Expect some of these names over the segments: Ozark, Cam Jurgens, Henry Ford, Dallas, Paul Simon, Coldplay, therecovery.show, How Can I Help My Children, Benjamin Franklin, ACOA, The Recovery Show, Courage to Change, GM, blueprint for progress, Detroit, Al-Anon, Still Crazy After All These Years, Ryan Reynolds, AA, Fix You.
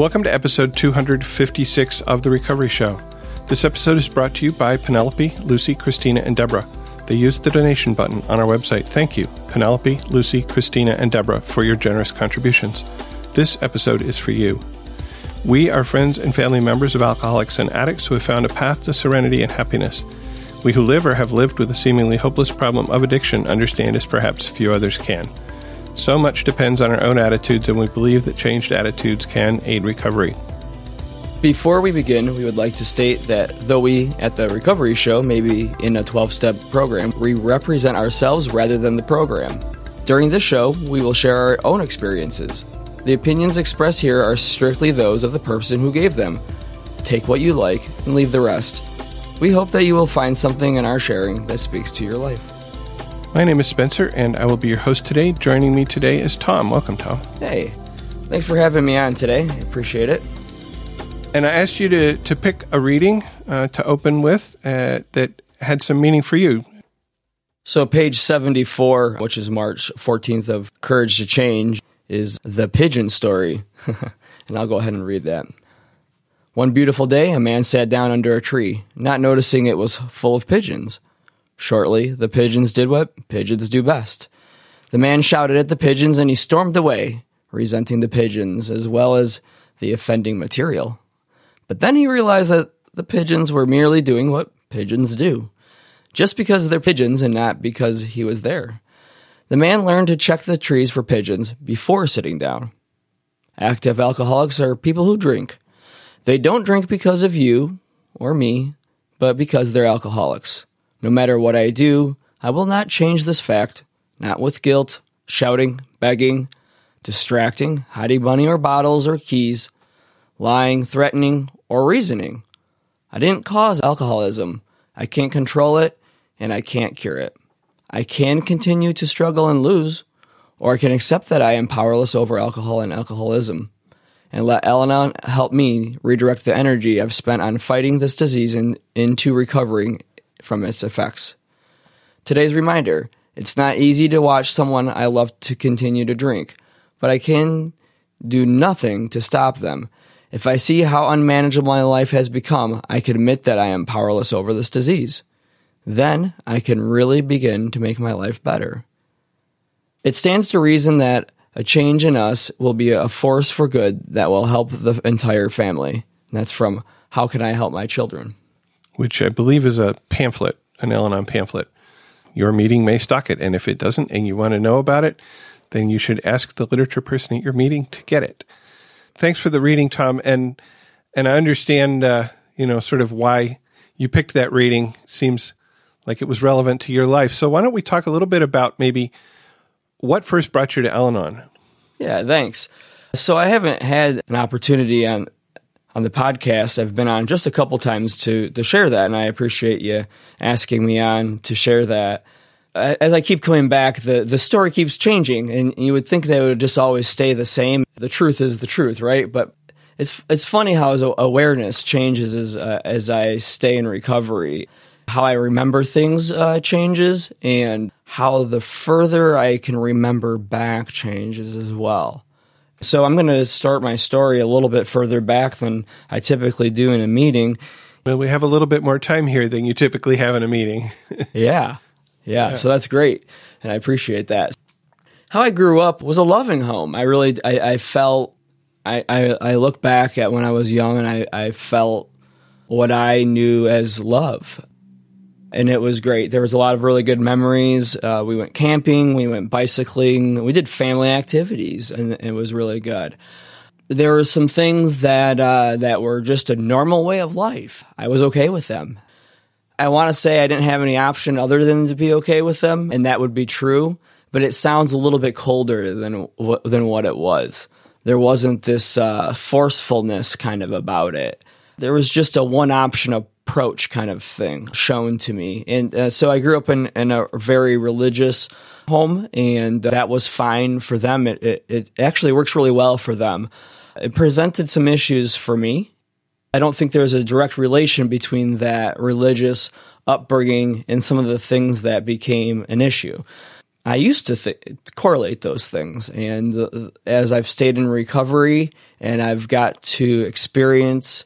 Welcome to episode 256 of The Recovery Show. This episode is brought to you by Penelope, Lucy, Christina, and Deborah. They used the donation button on our website. Thank you, Penelope, Lucy, Christina, and Deborah, for your generous contributions. This episode is for you. We are friends and family members of alcoholics and addicts who have found a path to serenity and happiness. We who live or have lived with a seemingly hopeless problem of addiction understand as perhaps few others can. So much depends on our own attitudes, and we believe that changed attitudes can aid recovery. Before we begin, we would like to state that though we at The Recovery Show may be in a 12-step program, we represent ourselves rather than the program. During this show, we will share our own experiences. The opinions expressed here are strictly those of the person who gave them. Take what you like and leave the rest. We hope that you will find something in our sharing that speaks to your life. My name is Spencer, and I will be your host today. Joining me today is Tom. Welcome, Tom. Hey, thanks for having me on today. I appreciate it. And I asked you to pick a reading to open with that had some meaning for you. So page 74, which is March 14th of Courage to Change, is The Pigeon Story. And I'll go ahead and read that. One beautiful day, a man sat down under a tree, not noticing it was full of pigeons. Shortly, the pigeons did what pigeons do best. The man shouted at the pigeons and he stormed away, resenting the pigeons as well as the offending material. But then he realized that the pigeons were merely doing what pigeons do, just because they're pigeons and not because he was there. The man learned to check the trees for pigeons before sitting down. Active alcoholics are people who drink. They don't drink because of you or me, but because they're alcoholics. No matter what I do, I will not change this fact, not with guilt, shouting, begging, distracting, hiding money or bottles or keys, lying, threatening, or reasoning. I didn't cause alcoholism. I can't control it, and I can't cure it. I can continue to struggle and lose, or I can accept that I am powerless over alcohol and alcoholism, and let Al-Anon help me redirect the energy I've spent on fighting this disease and into recovering from its effects. Today's reminder, it's not easy to watch someone I love to continue to drink, but I can do nothing to stop them. If I see how unmanageable my life has become, I can admit that I am powerless over this disease. Then I can really begin to make my life better. It stands to reason that a change in us will be a force for good that will help the entire family. And that's from How Can I Help My Children? Which I believe is a pamphlet, an Al-Anon pamphlet. Your meeting may stock it, and if it doesn't and you want to know about it, then you should ask the literature person at your meeting to get it. Thanks for the reading, Tom. And I understand, sort of why you picked that reading. Seems like it was relevant to your life. So why don't we talk a little bit about maybe what first brought you to Al-Anon? Yeah, thanks. So I haven't had an opportunity on the podcast. I've been on just a couple times to share that, and I appreciate you asking me on to share that. As I keep coming back, the story keeps changing, and you would think they would just always stay the same. The truth is the truth, right? But it's funny how awareness changes as I stay in recovery. How I remember things changes, and how the further I can remember back changes as well. So I'm going to start my story a little bit further back than I typically do in a meeting. Well, we have a little bit more time here than you typically have in a meeting. Yeah, so that's great, and I appreciate that. How I grew up was a loving home. I look back at when I was young, and I felt what I knew as love, and it was great. There was a lot of really good memories. We went camping, we went bicycling, we did family activities, and it was really good. There were some things that were just a normal way of life. I was okay with them. I want to say I didn't have any option other than to be okay with them, and that would be true, but it sounds a little bit colder than what it was. There wasn't this forcefulness kind of about it. There was just a one-option approach kind of thing shown to me. And so I grew up in a very religious home, and that was fine for them. It actually works really well for them. It presented some issues for me. I don't think there's a direct relation between that religious upbringing and some of the things that became an issue. I used to correlate those things. And as I've stayed in recovery and I've got to experience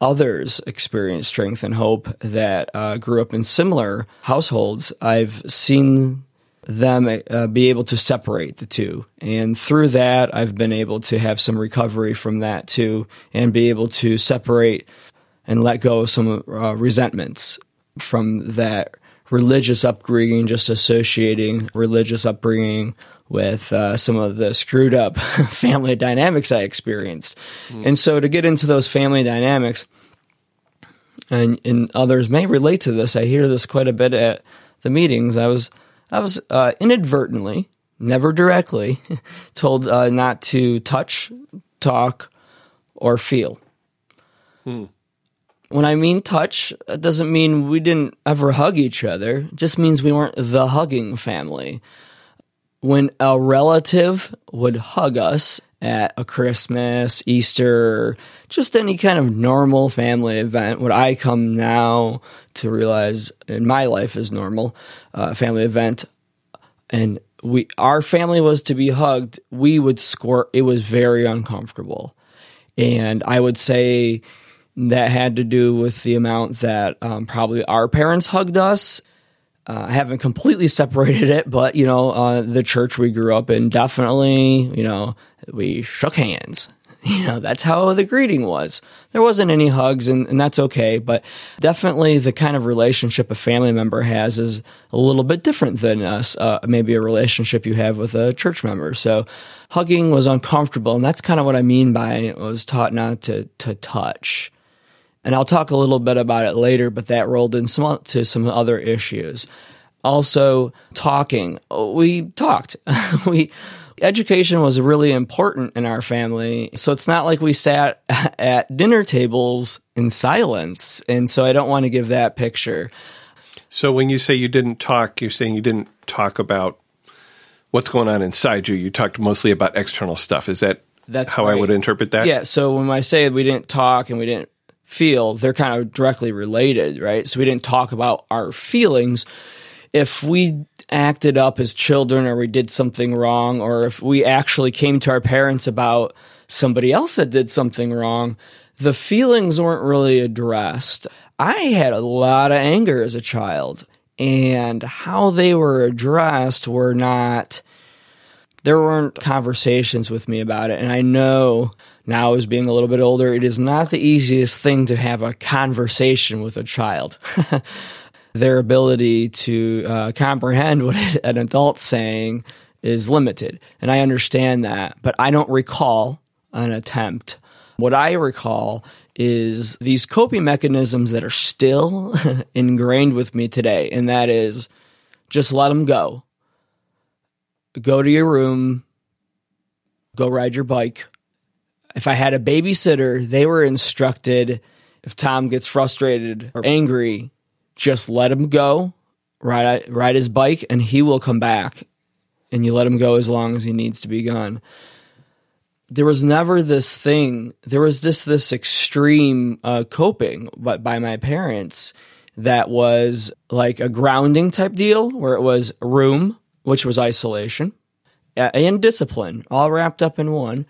others experience strength and hope that grew up in similar households, I've seen them be able to separate the two. And through that, I've been able to have some recovery from that too, and be able to separate and let go of some resentments from that religious upbringing, just associating religious upbringing with some of the screwed up family dynamics I experienced. Mm. And so to get into those family dynamics, and others may relate to this, I hear this quite a bit at the meetings. I was inadvertently, never directly, told not to touch, talk, or feel. Hmm. When I mean touch, it doesn't mean we didn't ever hug each other. It just means we weren't the hugging family. When a relative would hug us at a Christmas, Easter, just any kind of normal family event, what I come now to realize in my life is normal family event, and our family was to be hugged, we would squirt. It was very uncomfortable. And I would say that had to do with the amount that probably our parents hugged us. I haven't completely separated it, but, the church we grew up in, definitely, we shook hands. That's how the greeting was. There wasn't any hugs, and that's okay, but definitely the kind of relationship a family member has is a little bit different than us, maybe a relationship you have with a church member. So hugging was uncomfortable, and that's kind of what I mean by it was taught not to touch. And I'll talk a little bit about it later, but that rolled into some other issues. Also, talking. We talked. Education was really important in our family, so it's not like we sat at dinner tables in silence, and so I don't want to give that picture. So when you say you didn't talk, you're saying you didn't talk about what's going on inside you. You talked mostly about external stuff. Is that how right. I would interpret that? Yeah, so when I say we didn't talk and we didn't feel, they're kind of directly related, right? So we didn't talk about our feelings. If we acted up as children, or we did something wrong, or if we actually came to our parents about somebody else that did something wrong, the feelings weren't really addressed. I had a lot of anger as a child, and how they were addressed were not, there weren't conversations with me about it. And I know now, as being a little bit older, it is not the easiest thing to have a conversation with a child. Their ability to comprehend what an adult's saying is limited, and I understand that, but I don't recall an attempt. What I recall is these coping mechanisms that are still ingrained with me today, and that is just let them go. Go to your room. Go ride your bike. If I had a babysitter, they were instructed, if Tom gets frustrated or angry, just let him go, ride his bike, and he will come back. And you let him go as long as he needs to be gone. There was never this thing. There was this extreme coping by my parents that was like a grounding type deal, where it was room, which was isolation, and discipline, all wrapped up in one.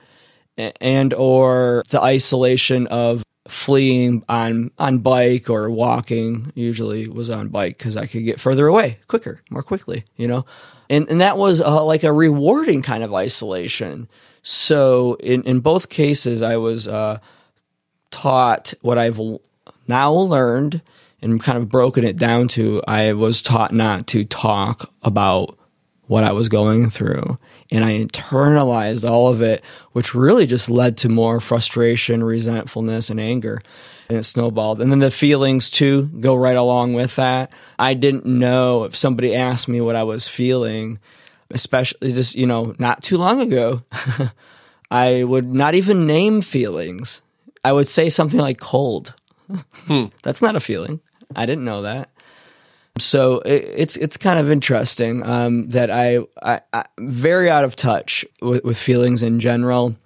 And or the isolation of fleeing on bike or walking, usually was on bike because I could get further away quicker, more quickly, And that was like a rewarding kind of isolation. So in both cases, I was taught what I've now learned and kind of broken it down to. I was taught not to talk about what I was going through. And I internalized all of it, which really just led to more frustration, resentfulness, and anger. And it snowballed. And then the feelings, too, go right along with that. I didn't know if somebody asked me what I was feeling, especially just, not too long ago. I would not even name feelings. I would say something like cold. That's not a feeling. I didn't know that. So it's kind of interesting that I very out of touch with feelings in general,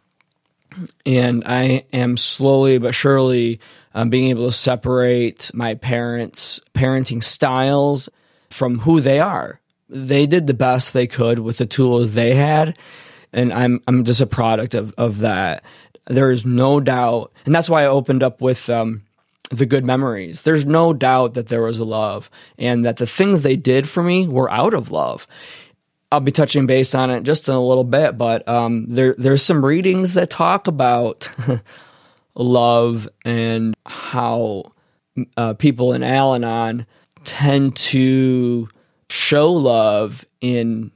and I am slowly but surely being able to separate my parents' parenting styles from who they are. they did the best they could with the tools they had, and I'm just a product of that. There is no doubt, and that's why I opened up with the good memories. There's no doubt that there was love, and that the things they did for me were out of love. I'll be touching base on it just in a little bit, but there's some readings that talk about love and how people in Al-Anon tend to show love in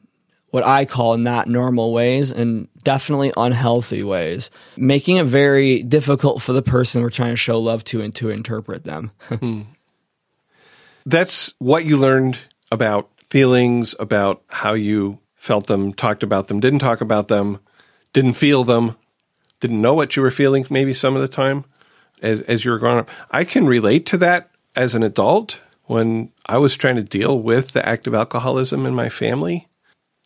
what I call not normal ways, and definitely unhealthy ways, making it very difficult for the person we're trying to show love to and to interpret them. That's what you learned about feelings, about how you felt them, talked about them, didn't talk about them, didn't feel them, didn't know what you were feeling maybe some of the time as you were growing up. I can relate to that as an adult when I was trying to deal with the active alcoholism in my family.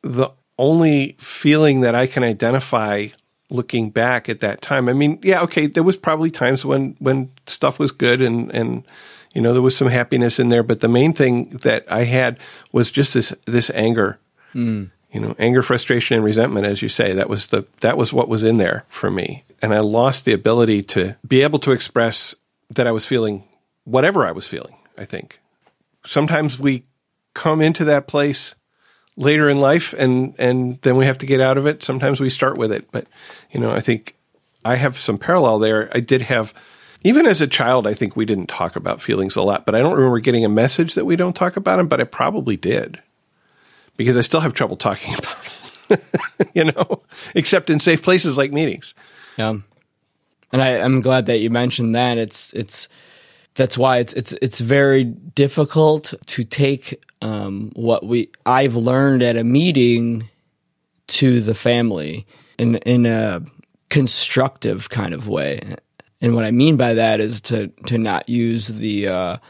The only feeling that I can identify looking back at that time, I mean, yeah, okay, there was probably times when stuff was good and you know, there was some happiness in there, but the main thing that I had was just this anger, you know, anger, frustration, and resentment, as you say. That was what was in there for me, and I lost the ability to be able to express that I was feeling whatever I was feeling, I think. Sometimes we come into that place later in life, and then we have to get out of it. Sometimes we start with it. But, you know, I think I have some parallel there. I did have, even as a child, I think we didn't talk about feelings a lot, but I don't remember getting a message that we don't talk about them, but I probably did, because I still have trouble talking about them, you know, except in safe places like meetings. Yeah. And I'm glad that you mentioned that. That's why it's very difficult to take what I've learned at a meeting to the family in a constructive kind of way. And what I mean by that is to not use the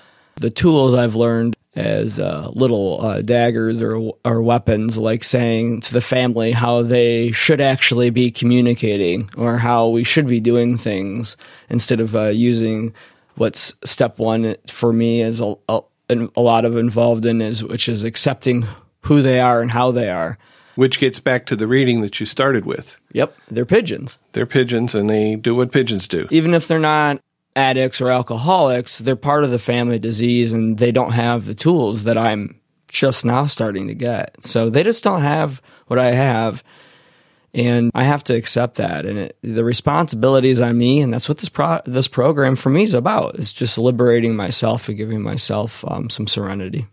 tools I've learned as little daggers or weapons, like saying to the family how they should actually be communicating or how we should be doing things, instead of using what's step one for me is a lot of involved in which is accepting who they are and how they are. Which gets back to the reading that you started with. Yep. They're pigeons. They're pigeons, and they do what pigeons do. Even if they're not addicts or alcoholics, they're part of the family disease, and they don't have the tools that I'm just now starting to get. So they just don't have what I have. And I have to accept that, and the responsibility is on me, and that's what this program for me is about. It's just liberating myself and giving myself some serenity.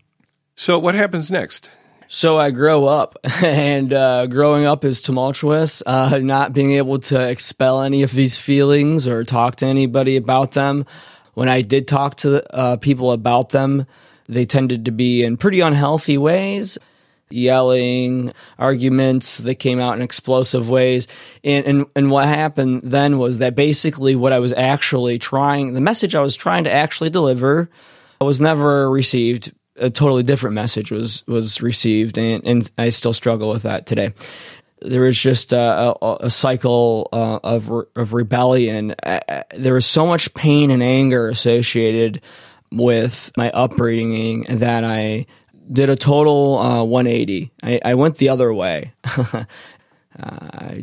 So what happens next? So I grow up, and growing up is tumultuous. Not being able to expel any of these feelings or talk to anybody about them. When I did talk to people about them, they tended to be in pretty unhealthy ways. Yelling, arguments that came out in explosive ways. And what happened then was that basically what I was actually the message I was trying to actually deliver was never received. A totally different message was received, and I still struggle with that today. There was just a cycle of rebellion. There was so much pain and anger associated with my upbringing that I did a total 180. I went the other way. I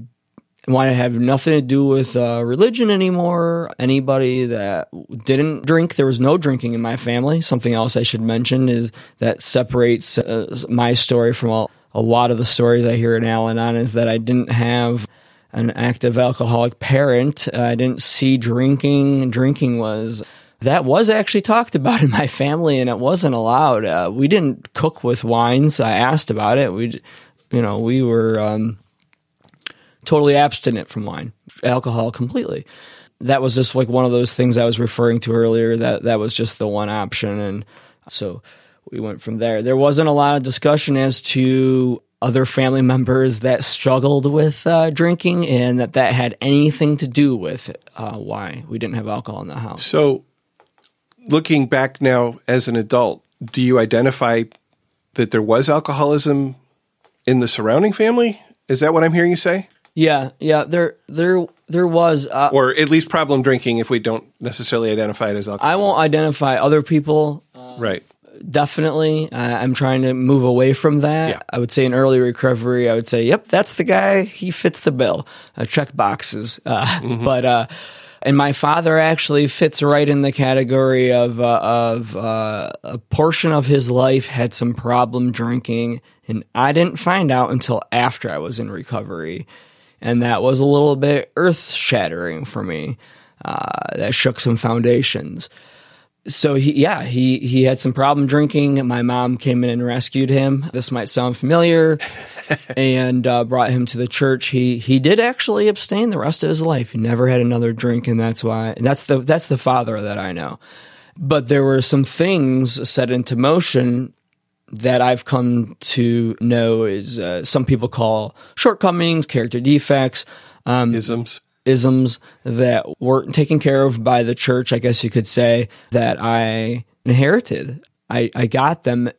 wanted to have nothing to do with religion anymore. Anybody that didn't drink, there was no drinking in my family. Something else I should mention is that separates my story from a lot of the stories I hear in Al-Anon is that I didn't have an active alcoholic parent. I didn't see drinking. That was actually talked about in my family, and it wasn't allowed. We didn't cook with wines. I asked about it. We were totally abstinent from wine, alcohol completely. That was just like one of those things I was referring to earlier. That was just the one option, and so we went from there. There wasn't a lot of discussion as to other family members that struggled with drinking, and that had anything to do with why we didn't have alcohol in the house. So, looking back now as an adult, do you identify that there was alcoholism in the surrounding family? Is that what I'm hearing you say? Yeah, there was. Or at least problem drinking, if we don't necessarily identify it as alcoholism. I won't identify other people. Right. Definitely. I'm trying to move away from that. Yeah. I would say in early recovery, I would say, yep, that's the guy. He fits the bill. Check boxes. And my father actually fits right in the category of a portion of his life had some problem drinking, and I didn't find out until after I was in recovery. And that was a little bit earth-shattering for me. That shook some foundations. So he had some problem drinking. My mom came in and rescued him. This might sound familiar, and brought him to the church. He did actually abstain the rest of his life. He never had another drink, and that's why. And that's the father that I know. But there were some things set into motion that I've come to know is some people call shortcomings, character defects, isms that weren't taken care of by the church, I guess you could say, that I inherited. I got them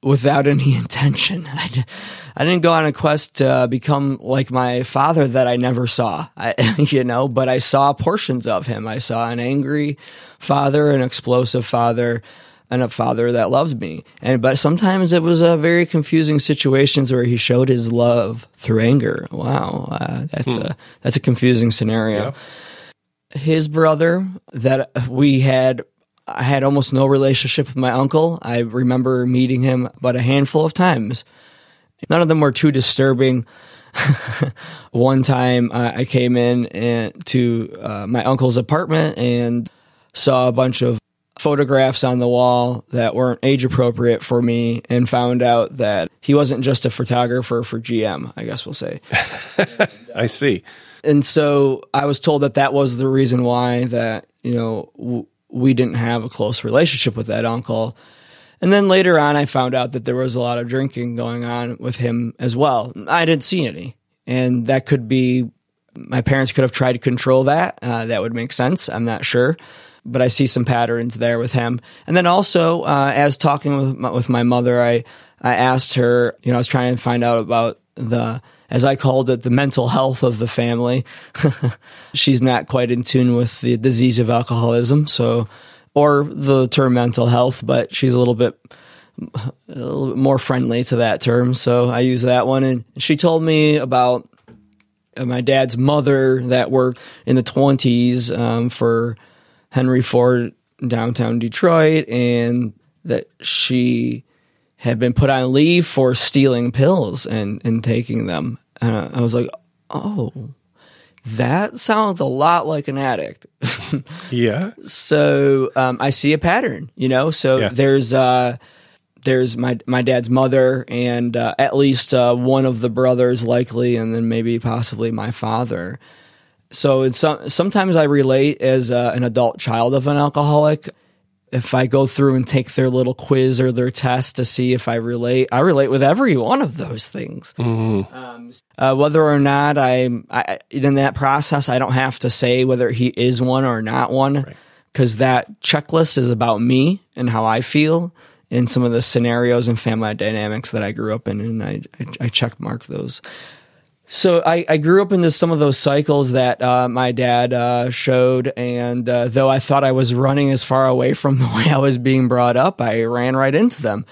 without any intention. I didn't go on a quest to become like my father that I never saw, but I saw portions of him. I saw an angry father, an explosive father, and a father that loved me. But sometimes it was very confusing situations where he showed his love through anger. Wow, that's a confusing scenario. Yeah. His brother that I had almost no relationship with my uncle. I remember meeting him but a handful of times. None of them were too disturbing. One time I came in to my uncle's apartment and saw a bunch of photographs on the wall that weren't age appropriate for me, and found out that he wasn't just a photographer for GM, I guess we'll say. I see. And so I was told that was the reason why that, we didn't have a close relationship with that uncle. And then later on, I found out that there was a lot of drinking going on with him as well. I didn't see any. And that could be, my parents could have tried to control that. That would make sense. I'm not sure. But I see some patterns there with him. And then also, as talking with my mother, I asked her, I was trying to find out about the, as I called it, the mental health of the family. She's not quite in tune with the disease of alcoholism, or the term mental health, but she's a little bit more friendly to that term. So I use that one. And she told me about my dad's mother that worked in the 20s for Henry Ford, downtown Detroit, and that she had been put on leave for stealing pills and taking them. And I was like, oh, that sounds a lot like an addict. Yeah. So I see a pattern, So yeah. There's my dad's mother and at least one of the brothers likely, and then maybe possibly my father. So sometimes I relate as an adult child of an alcoholic. If I go through and take their little quiz or their test to see if I relate with every one of those things. Mm-hmm. Whether or not I in that process, I don't have to say whether he is one or not one, because that checklist is about me and how I feel and some of the scenarios and family dynamics that I grew up in, and I check mark those. So I grew up into some of those cycles that my dad showed, and though I thought I was running as far away from the way I was being brought up, I ran right into them.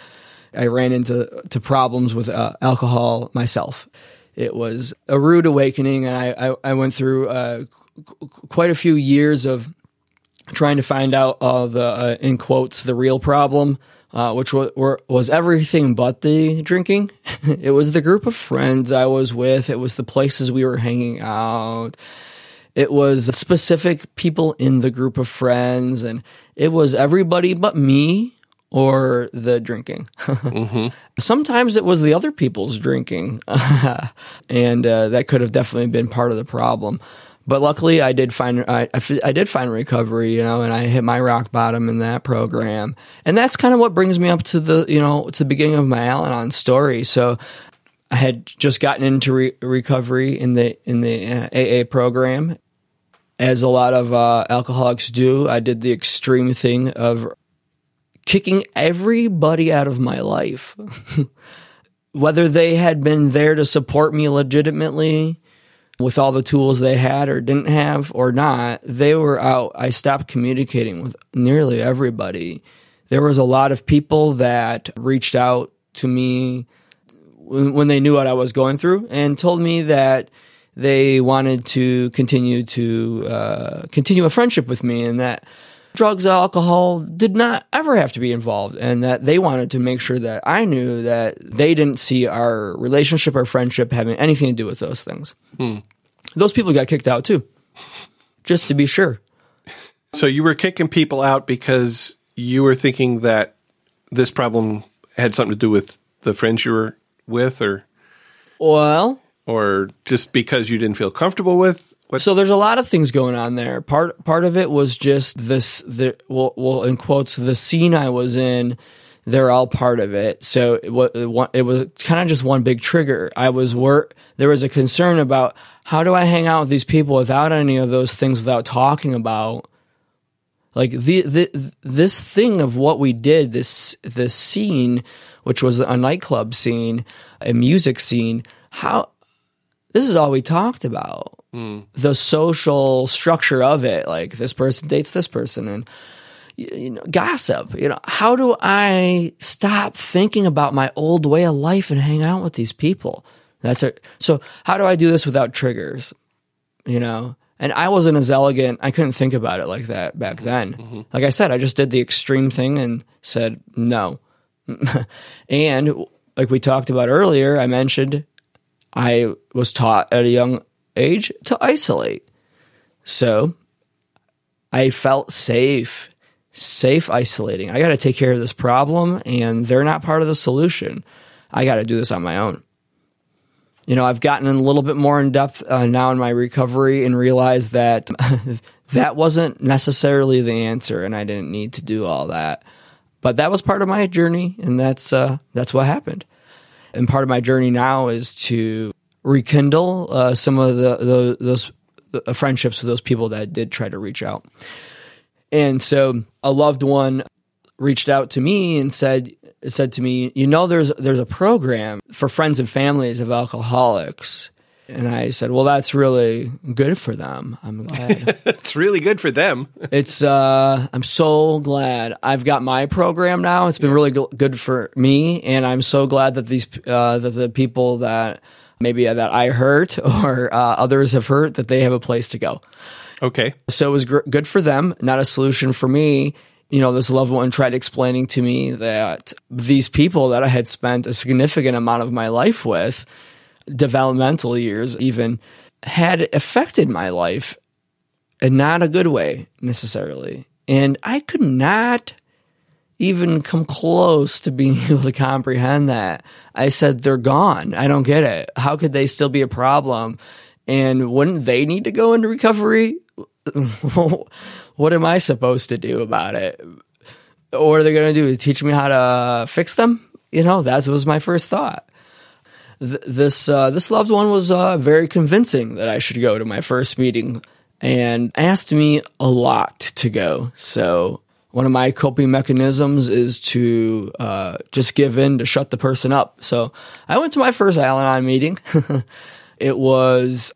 I ran into problems with alcohol myself. It was a rude awakening, and I went through quite a few years of trying to find out in quotes, the real problem, which was everything but the drinking. It was the group of friends I was with. It was the places we were hanging out. It was specific people in the group of friends. And it was everybody but me or the drinking. Mm-hmm. Sometimes it was the other people's drinking. And that could have definitely been part of the problem. But luckily, I did find recovery, and I hit my rock bottom in that program, and that's kind of what brings me up to the to the beginning of my Al-Anon story. So, I had just gotten into recovery in the AA program, as a lot of alcoholics do. I did the extreme thing of kicking everybody out of my life, whether they had been there to support me legitimately, with all the tools they had or didn't have or not. They were out. I stopped communicating with nearly everybody. There was a lot of people that reached out to me when they knew what I was going through and told me that they wanted to continue a friendship with me, and that drugs, alcohol did not ever have to be involved, and that they wanted to make sure that I knew that they didn't see our relationship or friendship having anything to do with those things. Hmm. Those people got kicked out too, just to be sure. So you were kicking people out because you were thinking that this problem had something to do with the friends you were with, or just because you didn't feel comfortable with? What? So there's a lot of things going on there. Part of it was just this, in quotes, the scene I was in. They're all part of it. So it was kind of just one big trigger. There was a concern about, how do I hang out with these people without any of those things, without talking about, like, this thing of what we did, this scene, which was a nightclub scene, a music scene. This is all we talked about. Mm. The social structure of it, like this person dates this person, and gossip. How do I stop thinking about my old way of life and hang out with these people? So how do I do this without triggers? And I wasn't as elegant. I couldn't think about it like that back then. Mm-hmm. Like I said, I just did the extreme thing and said no. And like we talked about earlier, I mentioned I was taught at a young age to isolate. So I felt safe isolating. I got to take care of this problem, and they're not part of the solution. I got to do this on my own. I've gotten a little bit more in depth now in my recovery and realized that that wasn't necessarily the answer, and I didn't need to do all that. But that was part of my journey, and that's what happened. And part of my journey now is to rekindle some of those friendships with those people that did try to reach out. And so a loved one reached out to me and said to me, there's a program for friends and families of alcoholics. And I said, well, that's really good for them. I'm glad. It's really good for them. It's, I'm so glad I've got my program now. It's been really good for me. And I'm so glad that that the people that maybe that I hurt or others have hurt, that they have a place to go. Okay. So it was good for them, not a solution for me. This loved one tried explaining to me that these people that I had spent a significant amount of my life with, developmental years even, had affected my life in not a good way necessarily. And I could not even come close to being able to comprehend that. I said, they're gone. I don't get it. How could they still be a problem? And wouldn't they need to go into recovery? What am I supposed to do about it? Or what are they going to do? Teach me how to fix them? That was my first thought. This loved one was very convincing that I should go to my first meeting, and asked me a lot to go. So one of my coping mechanisms is to just give in, to shut the person up. So I went to my first Al-Anon meeting. It was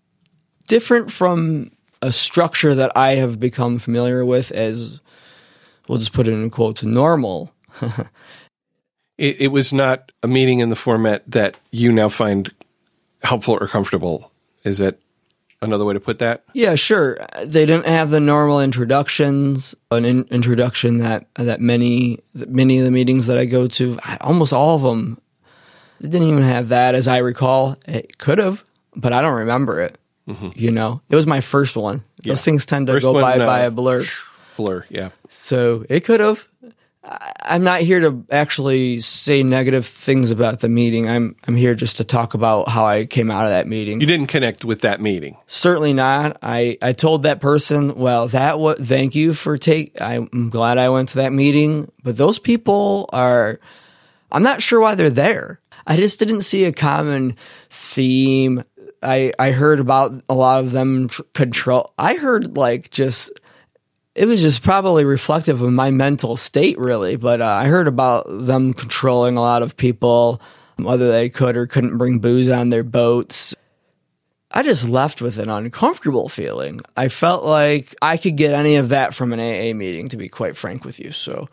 different from a structure that I have become familiar with as, we'll just put it in quotes, normal. It was not a meeting in the format that you now find helpful or comfortable. Is that another way to put that? Yeah, sure. They didn't have the normal introductions, an introduction that many of the meetings that I go to, almost all of them, they didn't even have that, as I recall. It could have, but I don't remember it. Mm-hmm. It was my first one. Those things tend to go by a blur. Blur, yeah. So it could have. I'm not here to actually say negative things about the meeting. I'm here just to talk about how I came out of that meeting. You didn't connect with that meeting. Certainly not. I told that person, well, thank you for I'm glad I went to that meeting, but those people I'm not sure why they're there. I just didn't see a common theme. I heard about a lot of them control. I heard it was just probably reflective of my mental state, really. But I heard about them controlling a lot of people, whether they could or couldn't bring booze on their boats. I just left with an uncomfortable feeling. I felt like I could get any of that from an AA meeting, to be quite frank with you. So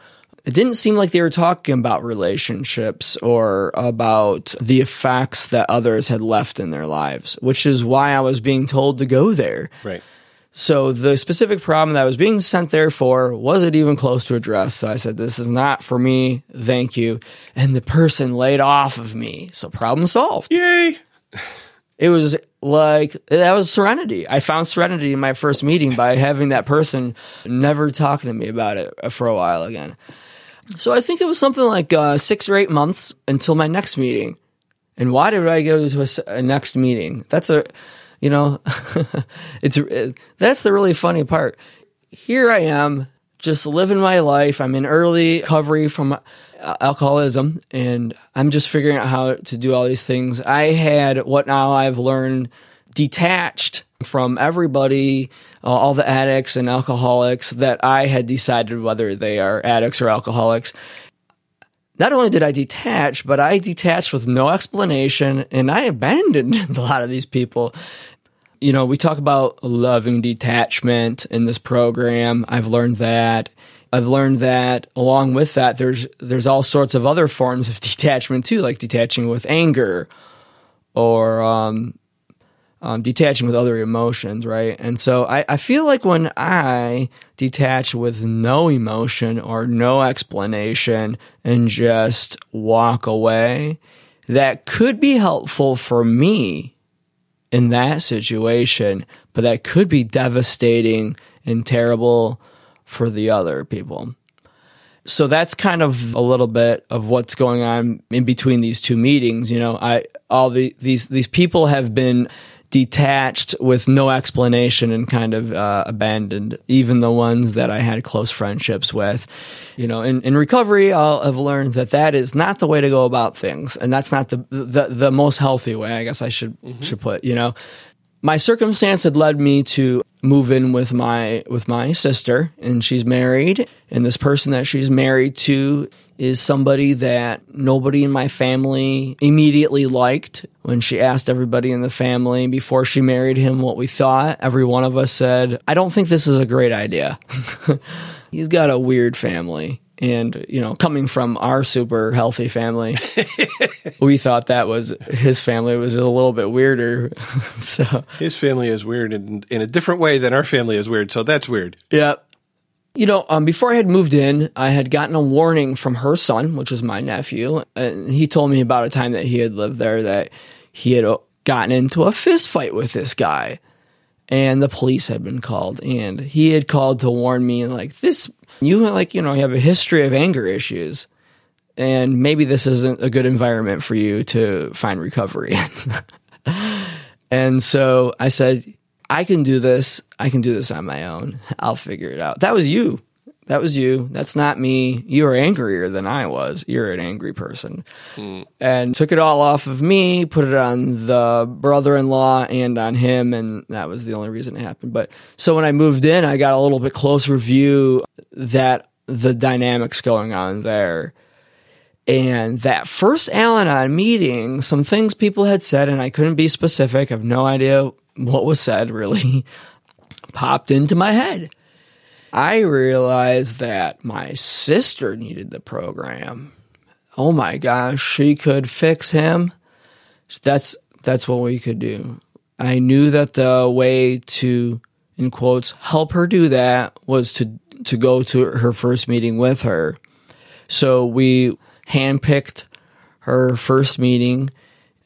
It didn't seem like they were talking about relationships or about the effects that others had left in their lives, which is why I was being told to go there. Right. So the specific problem that I was being sent there for wasn't even close to address. So I said, this is not for me. Thank you. And the person laid off of me. So problem solved. Yay. It was like, that was serenity. I found serenity in my first meeting by having that person never talking to me about it for a while again. So I think it was something like 6 or 8 months until my next meeting. And why did I go to a next meeting? That's a... You know, that's the really funny part. Here I am, just living my life. I'm in early recovery from alcoholism, and I'm just figuring out how to do all these things. I had what now I've learned detached from everybody, all the addicts and alcoholics that I had decided whether they are addicts or alcoholics. Not only did I detach, but I detached with no explanation, and I abandoned a lot of these people. You know, we talk about loving detachment in this program. I've learned that. Along with that, there's all sorts of other forms of detachment too, like detaching with anger or detaching with other emotions, right? And so I feel like when I detach with no emotion or no explanation and just walk away, that could be helpful for me in that situation, but that could be devastating and terrible for the other people. So that's kind of a little bit of what's going on in between these two meetings. You know, these people have been detached with no explanation and kind of abandoned, even the ones that I had close friendships with. You know, in recovery, I've learned that is not the way to go about things, and that's not the most healthy way, I guess I should put, you know. My circumstance had led me to move in with my sister, and she's married, and this person that she's married to is somebody that nobody in my family immediately liked. When she asked everybody in the family before she married him what we thought, every one of us said, I don't think this is a great idea. He's got a weird family. And, you know, coming from our super healthy family, we thought his family was a little bit weirder. So his family is weird in a different way than our family is weird. So that's weird. Yeah. You know, before I had moved in, I had gotten a warning from her son, which was my nephew. And he told me about a time that he had lived there, that he had gotten into a fist fight with this guy. And the police had been called. And he had called to warn me, like, you have a history of anger issues. And maybe this isn't a good environment for you to find recovery. And so I said, I can do this on my own. I'll figure it out. That was you. That's not me. You are angrier than I was. You're an angry person. Mm. And took it all off of me, put it on the brother-in-law and on him, and that was the only reason it happened. But so when I moved in, I got a little bit closer view that the dynamics going on there. And that first Al-Anon meeting, some things people had said, and I couldn't be specific. I have no idea what was said really popped into my head. I realized that my sister needed the program. Oh my gosh, she could fix him. That's what we could do. I knew that the way to, in quotes, help her do that was to go to her first meeting with her. So we handpicked her first meeting,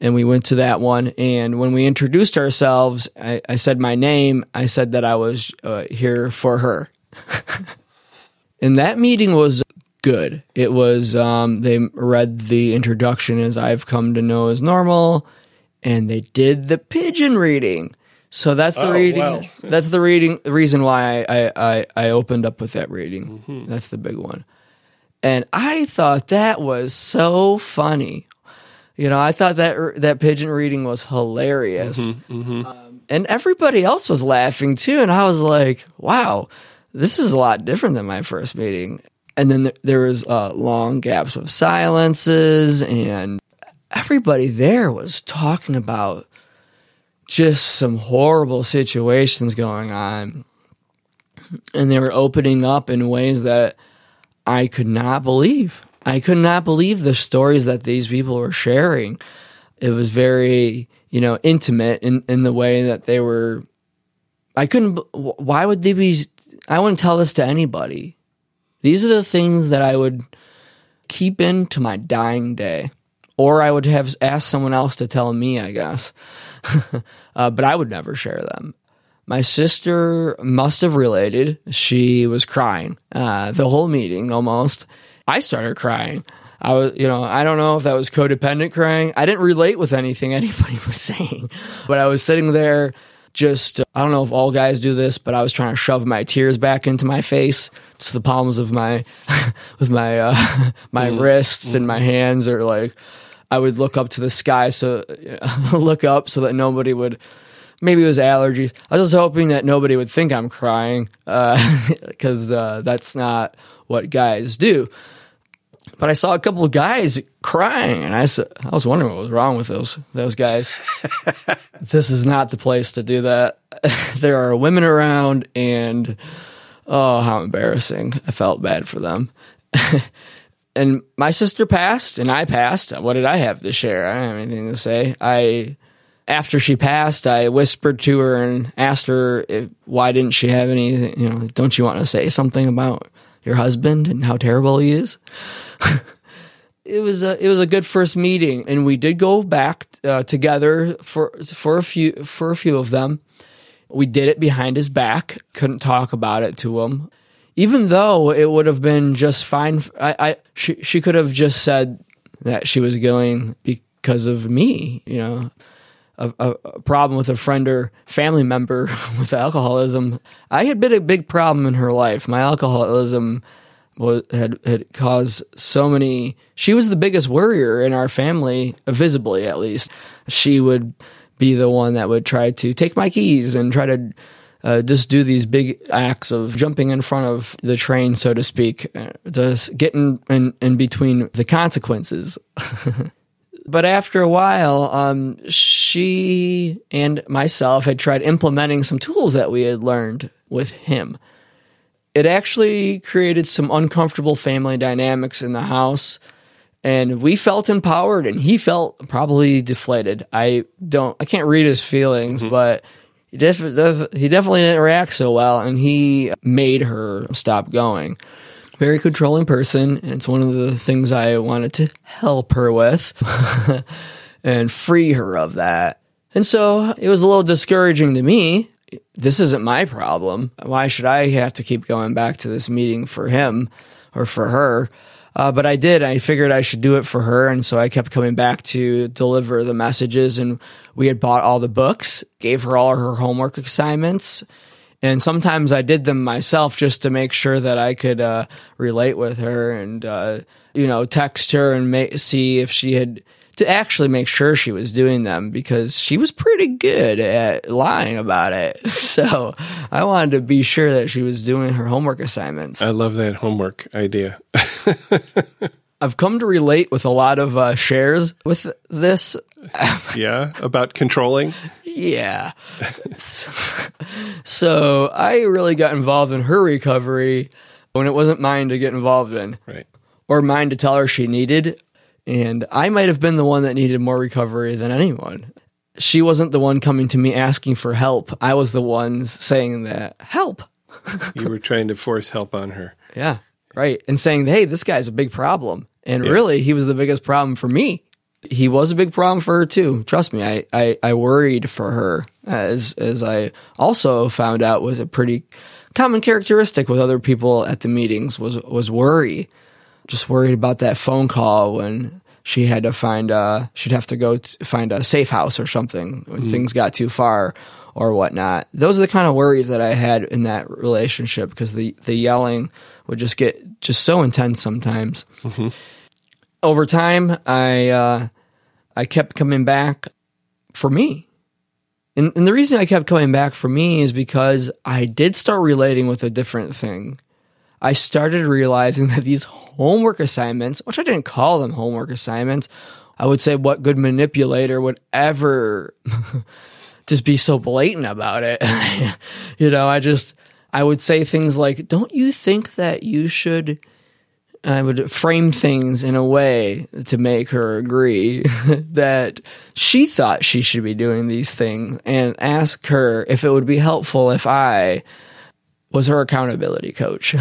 and we went to that one, and when we introduced ourselves, I said my name. I said that I was here for her. And that meeting was good. It was, they read the introduction as I've come to know as normal, and they did the pigeon reading. So that's the reading. Wow. That's the reading. Reason why I opened up with that reading. Mm-hmm. That's the big one. And I thought that was so funny. You know, I thought that pigeon reading was hilarious. Mm-hmm, mm-hmm. And everybody else was laughing too. And I was like, wow, this is a lot different than my first meeting. And then there was long gaps of silences, and everybody there was talking about just some horrible situations going on. And they were opening up in ways that I could not believe. I could not believe the stories that these people were sharing. It was very, intimate in the way that they were. Why would they be? I wouldn't tell this to anybody. These are the things that I would keep in to my dying day. Or I would have asked someone else to tell me, I guess. But I would never share them. My sister must have related. She was crying the whole meeting almost. I started crying. I was, I don't know if that was codependent crying. I didn't relate with anything anybody was saying. But I was sitting there just, I don't know if all guys do this, but I was trying to shove my tears back into my face to the palms of my, with my, my wrists and my hands, or like, I would look up to the sky. So look up so that nobody would, maybe it was allergies. I was just hoping that nobody would think I'm crying, because that's not what guys do. But I saw a couple of guys crying, and I was wondering what was wrong with those guys. This is not the place to do that. There are women around, and oh, how embarrassing. I felt bad for them. And my sister passed, and I passed. What did I have to share? I didn't have anything to say. After she passed, I whispered to her and asked her, why didn't she have anything? Don't you want to say something about your husband and how terrible he is? It was a good first meeting, and we did go back together for a few of them. We did it behind his back. Couldn't talk about it to him, even though it would have been just fine. She could have just said that she was going because of me. A problem with a friend or family member with alcoholism. I had been a big problem in her life. My alcoholism had caused so many. She was the biggest worrier in our family, visibly at least. She would be the one that would try to take my keys and try to just do these big acts of jumping in front of the train, so to speak, just getting in between the consequences. But after a while, she and myself had tried implementing some tools that we had learned with him. It actually created some uncomfortable family dynamics in the house, and we felt empowered, and he felt probably deflated. I can't read his feelings, but he definitely didn't react so well, and he made her stop going. Very controlling person. It's one of the things I wanted to help her with and free her of that. And so it was a little discouraging to me. This isn't my problem. Why should I have to keep going back to this meeting for him or for her? But I did. I figured I should do it for her. And so I kept coming back to deliver the messages. And we had bought all the books, gave her all her homework assignments. And sometimes I did them myself just to make sure that I could relate with her and, text her and see if she had to actually make sure she was doing them, because she was pretty good at lying about it. So I wanted to be sure that she was doing her homework assignments. I love that homework idea. I've come to relate with a lot of shares with this. Yeah, about controlling? Yeah. So I really got involved in her recovery when it wasn't mine to get involved in. Right. Or mine to tell her she needed. And I might have been the one that needed more recovery than anyone. She wasn't the one coming to me asking for help. I was the one saying that, help. You were trying to force help on her. Yeah, right. And saying, hey, this guy's a big problem. And really, he was the biggest problem for me. He was a big problem for her, too. Trust me, I worried for her, as I also found out was a pretty common characteristic with other people at the meetings, was worry. Just worried about that phone call when she had to find a safe house or something when things got too far or whatnot. Those are the kind of worries that I had in that relationship, because the yelling would just get so intense sometimes. Mm-hmm. Over time, I kept coming back for me. And the reason I kept coming back for me is because I did start relating with a different thing. I started realizing that these homework assignments, which I didn't call them homework assignments, I would say what good manipulator would ever just be so blatant about it. I would say things like, don't you think that you should I would frame things in a way to make her agree that she thought she should be doing these things, and ask her if it would be helpful if I was her accountability coach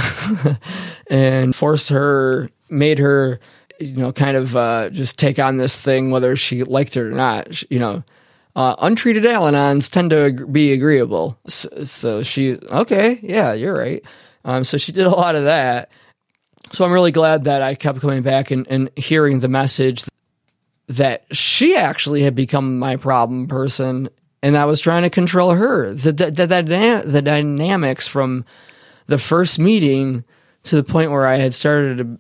and forced her, made her, kind of just take on this thing, whether she liked it or not. Untreated Al-Anons tend to be agreeable. So she, okay, yeah, you're right. So she did a lot of that. So I'm really glad that I kept coming back and hearing the message that she actually had become my problem person, and I was trying to control her. The dynamics from the first meeting to the point where I had started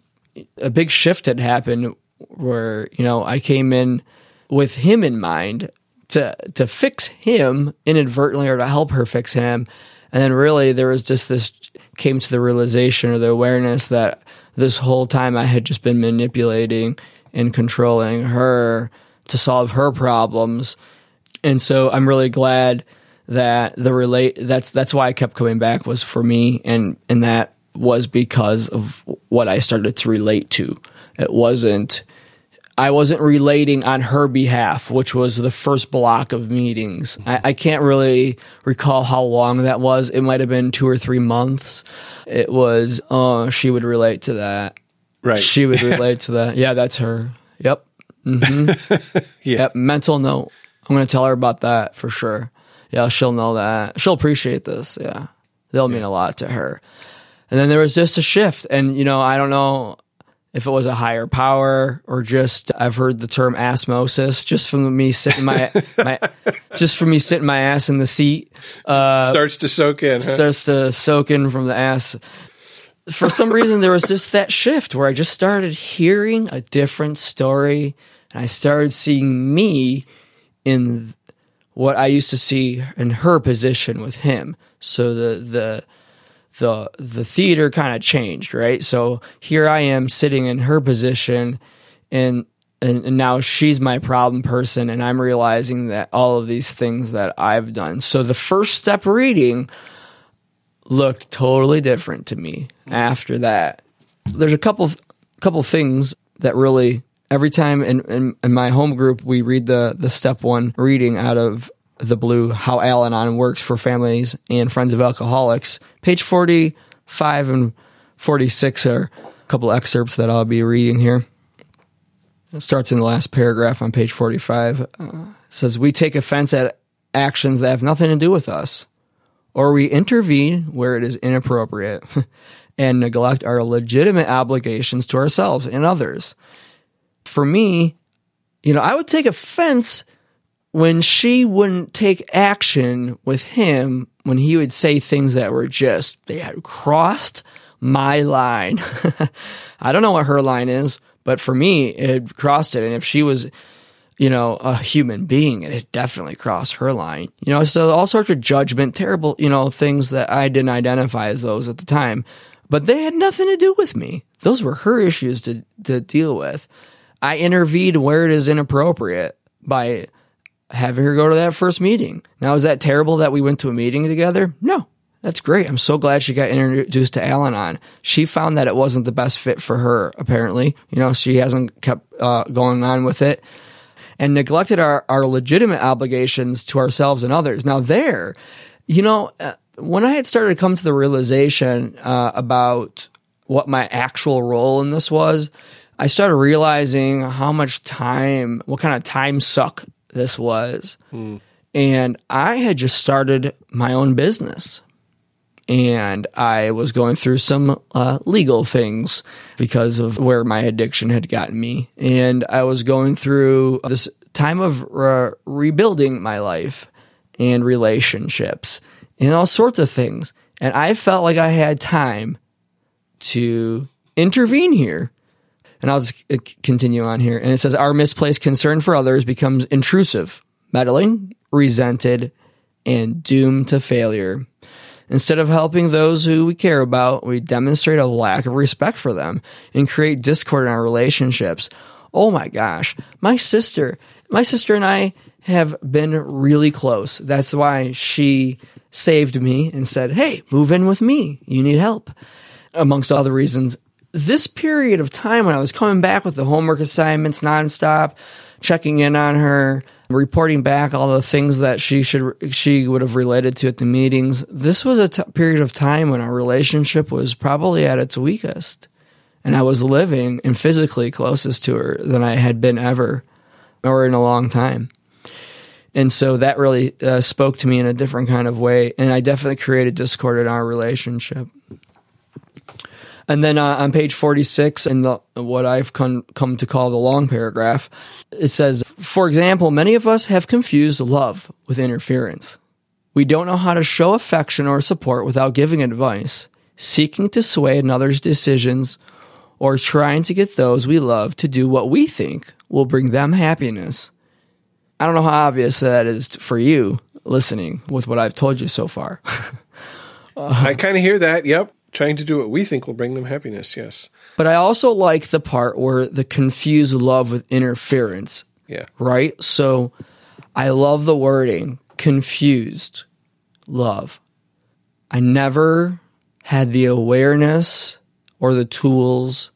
a big shift had happened, where I came in with him in mind to fix him inadvertently, or to help her fix him, and then really there was just this came to the realization or the awareness that this whole time I had just been manipulating and controlling her to solve her problems. And so I'm really glad that that's why I kept coming back, was for me, and that was because of what I started to relate to. I wasn't relating on her behalf, which was the first block of meetings. I can't really recall how long that was. It might have been 2 or 3 months. It was, she would relate to that. Right. She would relate to that. Yeah, that's her. Yep. Mm-hmm. Yeah. Yep. Mental note. I'm going to tell her about that for sure. Yeah, she'll know that. She'll appreciate this. Yeah. They'll mean a lot to her. And then there was just a shift. And, I don't know if it was a higher power or just, I've heard the term asmosis, just from me sitting my ass in the seat. Starts to soak in. Starts to soak in from the ass. For some reason, there was just that shift where I just started hearing a different story, and I started seeing me in what I used to see in her position with him. So the theater kind of changed, right? So here I am sitting in her position, and now she's my problem person, and I'm realizing that all of these things that I've done. So the first step reading looked totally different to me after that. There's a couple things that really, every time in my home group, we read the step one reading out of The Blue, How Al-Anon Works for Families and Friends of Alcoholics. Page 45 and 46 are a couple excerpts that I'll be reading here. It starts in the last paragraph on page 45. Says, we take offense at actions that have nothing to do with us, or we intervene where it is inappropriate and neglect our legitimate obligations to ourselves and others. For me, I would take offense when she wouldn't take action with him, when he would say things that were just, they had crossed my line. I don't know what her line is, but for me, it had crossed it. And if she was, a human being, it had definitely crossed her line. So all sorts of judgment, terrible, things that I didn't identify as those at the time. But they had nothing to do with me. Those were her issues to deal with. I intervened where it is inappropriate by having her go to that first meeting. Now, is that terrible that we went to a meeting together? No, that's great. I'm so glad she got introduced to Al-Anon. She found that it wasn't the best fit for her, apparently. She hasn't kept going on with it, and neglected our legitimate obligations to ourselves and others. Now there, when I had started to come to the realization about what my actual role in this was, I started realizing what kind of time suck this was. And I had just started my own business, and I was going through some legal things because of where my addiction had gotten me. And I was going through this time of rebuilding my life and relationships and all sorts of things. And I felt like I had time to intervene here. And I'll just continue on here. And it says, our misplaced concern for others becomes intrusive, meddling, resented, and doomed to failure. Instead of helping those who we care about, we demonstrate a lack of respect for them and create discord in our relationships. Oh my gosh. My sister and I have been really close. That's why she saved me and said, hey, move in with me. You need help. Amongst other reasons. this period of time when I was coming back with the homework assignments nonstop, checking in on her, reporting back all the things that she would have related to at the meetings, this was a period of time when our relationship was probably at its weakest. And I was living and physically closest to her than I had been ever or in a long time. And so that really spoke to me in a different kind of way. And I definitely created discord in our relationship. And then on page 46, in what I've come to call the long paragraph, it says, for example, many of us have confused love with interference. We don't know how to show affection or support without giving advice, seeking to sway another's decisions, or trying to get those we love to do what we think will bring them happiness. I don't know how obvious that is for you listening with what I've told you so far. I kind of hear that, yep. Trying to do what we think will bring them happiness, yes. But I also like the part where the confuse love with interference. Yeah. Right? So I love the wording, confused love. I never had the awareness or the tools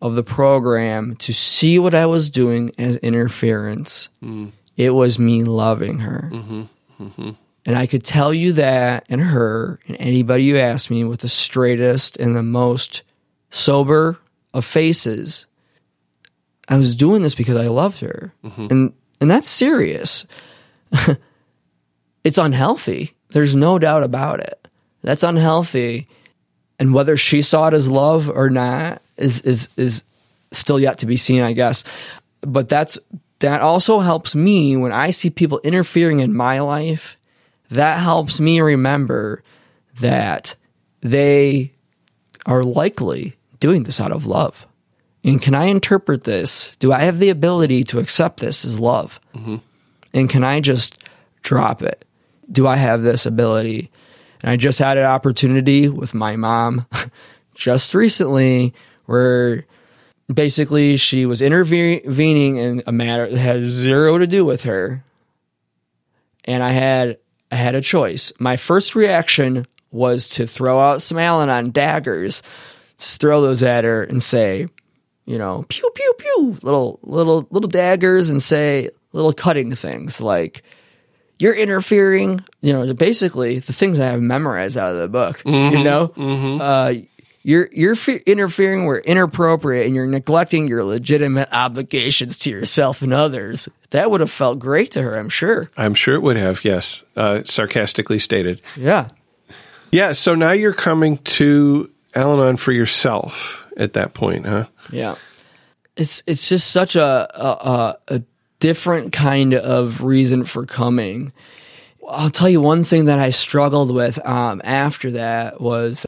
of the program to see what I was doing as interference. Mm. It was me loving her. Mm-hmm. Mm-hmm. And I could tell you that, and her, and anybody you asked me, with the straightest and the most sober of faces, I was doing this because I loved her. Mm-hmm. And that's serious. It's unhealthy. There's no doubt about it. That's unhealthy. And whether she saw it as love or not is still yet to be seen, I guess. But that also helps me when I see people interfering in my life. That helps me remember that they are likely doing this out of love. And can I interpret this? Do I have the ability to accept this as love? Mm-hmm. And can I just drop it? Do I have this ability? And I just had an opportunity with my mom just recently where basically she was intervening in a matter that had zero to do with her. And I had a choice. My first reaction was to throw out some Al-Anon daggers, just throw those at her and say, you know, pew, pew, pew, little daggers, and say little cutting things like, you're interfering, you know, basically the things I have memorized out of the book, mm-hmm, you know, mm-hmm. You're interfering where inappropriate, and you're neglecting your legitimate obligations to yourself and others. That would have felt great to her, I'm sure. I'm sure it would have, yes. Sarcastically stated. Yeah. Yeah, so now you're coming to Al-Anon for yourself at that point, huh? Yeah. It's just such a different kind of reason for coming. I'll tell you one thing that I struggled with after that was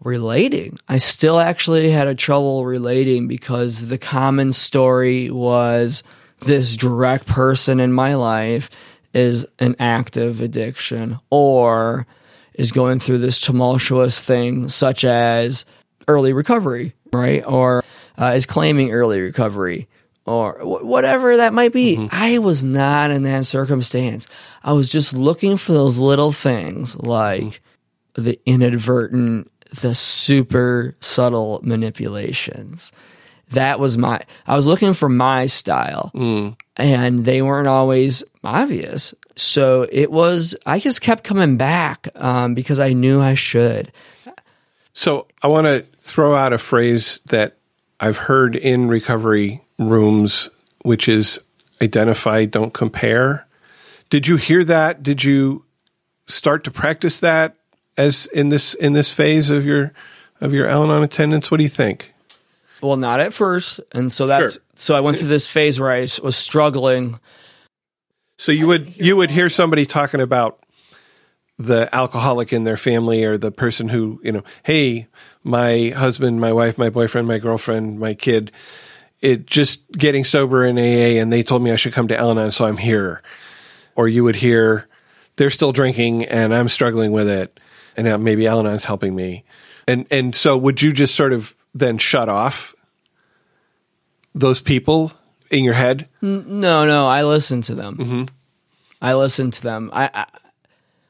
relating. I still actually had trouble relating because the common story was this direct person in my life is an active addiction or is going through this tumultuous thing such as early recovery, right? Or is claiming early recovery or whatever that might be. Mm-hmm. I was not in that circumstance. I was just looking for those little things like mm-hmm. the inadvertent, the super subtle manipulations. That was I was looking for my style, and they weren't always obvious. So I just kept coming back because I knew I should. So I want to throw out a phrase that I've heard in recovery rooms, which is identify, don't compare. Did you hear that? Did you start to practice that? As in this phase of your Al-Anon attendance, what do you think? Well, not at first, and so that's sure. So I went through this phase where I was struggling. So you would hear somebody talking about the alcoholic in their family, or the person who, you know, hey, my husband, my wife, my boyfriend, my girlfriend, my kid, it just getting sober in AA, and they told me I should come to Al-Anon, so I'm here. Or you would hear they're still drinking and I'm struggling with it. And maybe Al-Anon's helping me. And so would you just sort of then shut off those people in your head? No, I listen to them. Mm-hmm. I listen to them. I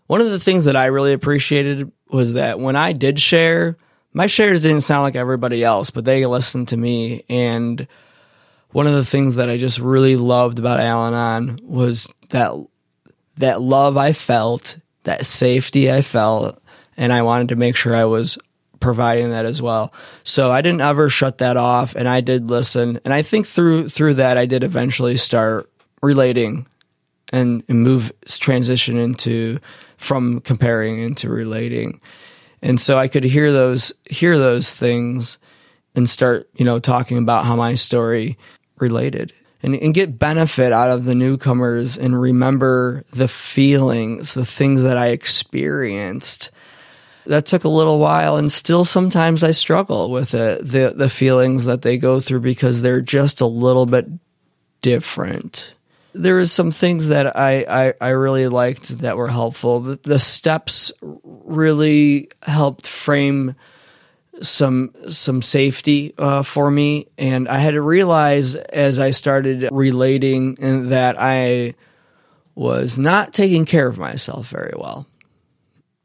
one of the things that I really appreciated was that when I did share my shares didn't sound like everybody else, but they listened to me. And one of the things that I just really loved about Al-Anon was that love I felt, that safety I felt, and I wanted to make sure I was providing that as well. So I didn't ever shut that off, and I did listen. And I think through that, I did eventually start relating and transition into from comparing into relating. And so I could hear those things and start, talking about how my story related and get benefit out of the newcomers and remember the feelings, the things that I experienced. That took a little while, and still sometimes I struggle with it, the feelings that they go through, because they're just a little bit different. There is some things that I really liked that were helpful. The steps really helped frame some safety for me, and I had to realize as I started relating that I was not taking care of myself very well.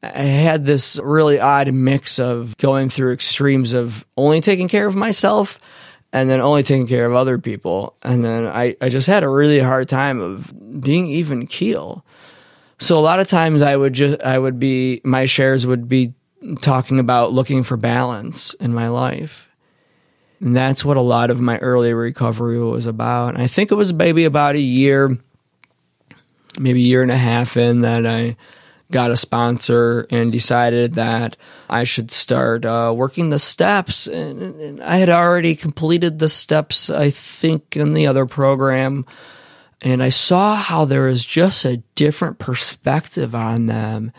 I had this really odd mix of going through extremes of only taking care of myself and then only taking care of other people. And then I just had a really hard time of being even keel. So a lot of times my shares would be talking about looking for balance in my life. And that's what a lot of my early recovery was about. And I think it was maybe about a year and a half in that I got a sponsor and decided that I should start working the steps. And I had already completed the steps, I think, in the other program. And I saw how there is just a different perspective on them.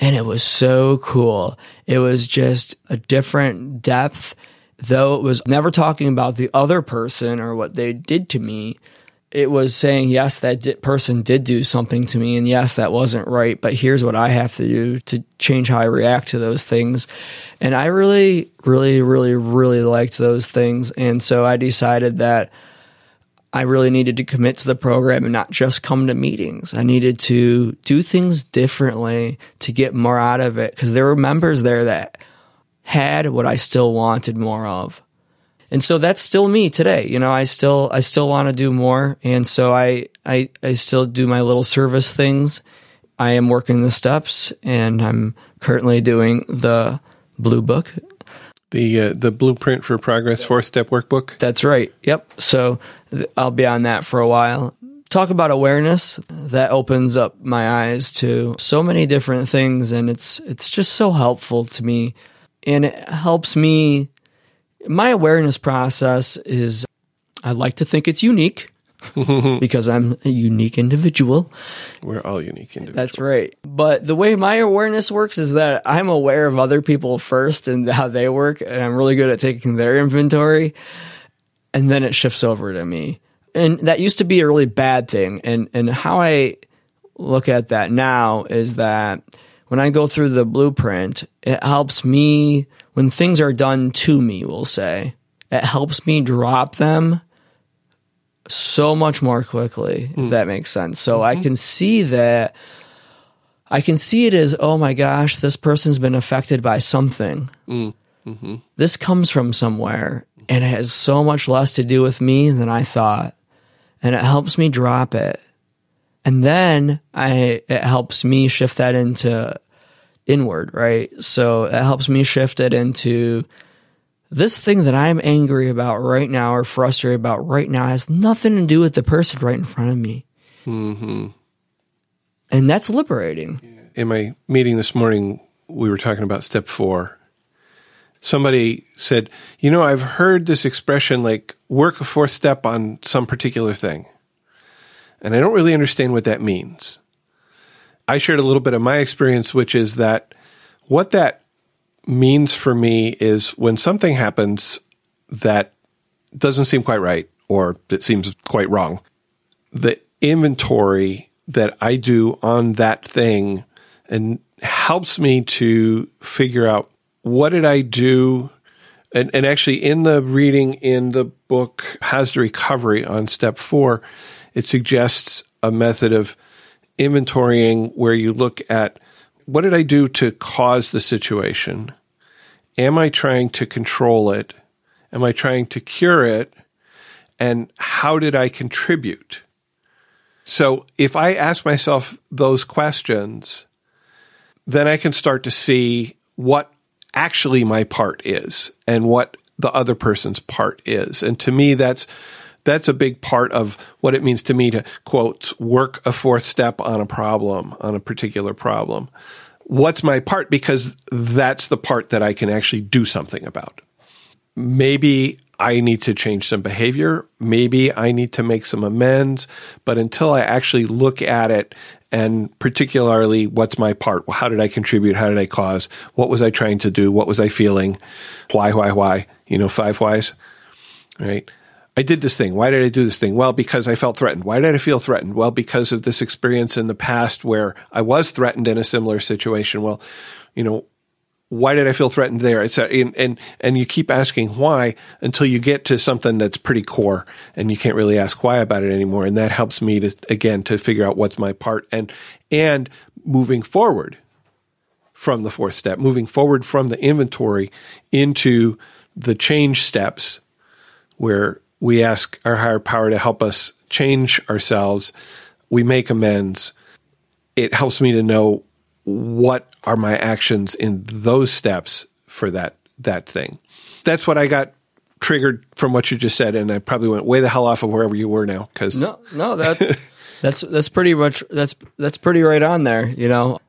And it was so cool. It was just a different depth, though it was never talking about the other person or what they did to me. It was saying, yes, that person did do something to me, and yes, that wasn't right, but here's what I have to do to change how I react to those things. And I really, really, really, really liked those things. And so I decided that I really needed to commit to the program and not just come to meetings. I needed to do things differently to get more out of it, because there were members there that had what I still wanted more of. And so that's still me today. I still want to do more. And so I still do my little service things. I am working the steps, and I'm currently doing the blue book. The blueprint for progress, 4-step workbook. That's right. Yep. So I'll be on that for a while. Talk about awareness. That opens up my eyes to so many different things. And it's just so helpful to me. And it helps me. My awareness process is, I like to think it's unique because I'm a unique individual. We're all unique individuals. That's right. But the way my awareness works is that I'm aware of other people first and how they work, and I'm really good at taking their inventory, and then it shifts over to me. And that used to be a really bad thing. And how I look at that now is that when I go through the blueprint, it helps me. When things are done to me, we'll say, it helps me drop them so much more quickly, if that makes sense. So I can see it as, oh my gosh, this person's been affected by something. Mm-hmm. This comes from somewhere, and it has so much less to do with me than I thought. And it helps me drop it. And then it helps me shift that into inward, right? So it helps me shift it into this thing that I'm angry about right now or frustrated about right now has nothing to do with the person right in front of me. Mm-hmm. And that's liberating. In my meeting this morning, we were talking about step 4. Somebody said, I've heard this expression, like, work a 4th step on some particular thing. And I don't really understand what that means. I shared a little bit of my experience, which is that what that means for me is when something happens that doesn't seem quite right or that seems quite wrong, the inventory that I do on that thing and helps me to figure out what did I do. And actually, in the reading in the book, How's the Recovery on Step 4, it suggests a method of inventorying where you look at what did I do to cause the situation am I trying to control it? Am I trying to cure it? And how did I contribute? So if I ask myself those questions, then I can start to see what actually my part is and what the other person's part is. And to me, that's a big part of what it means to me to, quote, work a fourth step on a problem, on a particular problem. What's my part? Because that's the part that I can actually do something about. Maybe I need to change some behavior. Maybe I need to make some amends. But until I actually look at it, and particularly what's my part? How did I contribute? How did I cause? What was I trying to do? What was I feeling? Why? You know, 5 whys, right? I did this thing. Why did I do this thing? Well, because I felt threatened. Why did I feel threatened? Well, because of this experience in the past where I was threatened in a similar situation. Well, you know, why did I feel threatened there? It's and you keep asking why until you get to something that's pretty core and you can't really ask why about it anymore. And that helps me to, again, to figure out what's my part and moving forward from the fourth step, moving forward from the inventory into the change steps where we ask our higher power to help us change ourselves. We make amends. It helps me to know what are my actions in those steps for that thing. That's what I got triggered from what you just said, and I probably went way the hell off of wherever you were now. Because that's pretty right on there. You know,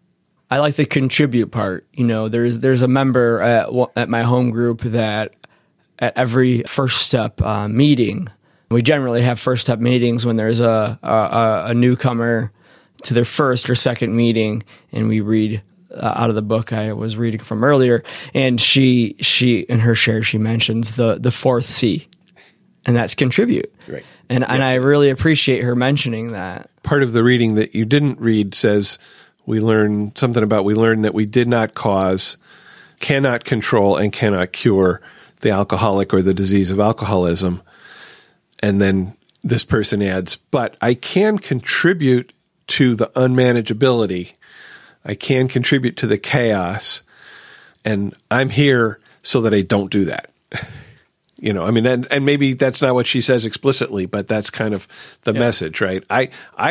I like the contribute part. You know, there's a member at my home group that at every first step meeting, we generally have first step meetings when there's a newcomer to their first or second meeting, and we read out of the book I was reading from earlier, and she in her share she mentions the fourth C, and that's contribute. Right. And yeah. And I really appreciate her mentioning that. Part of the reading that you didn't read says we learn that we did not cause, cannot control, and cannot cure the alcoholic or the disease of alcoholism. And then this person adds, but I can contribute to the unmanageability. I can contribute to the chaos, and I'm here so that I don't do that. You know, I mean, and maybe that's not what she says explicitly, but that's kind of the message, right? I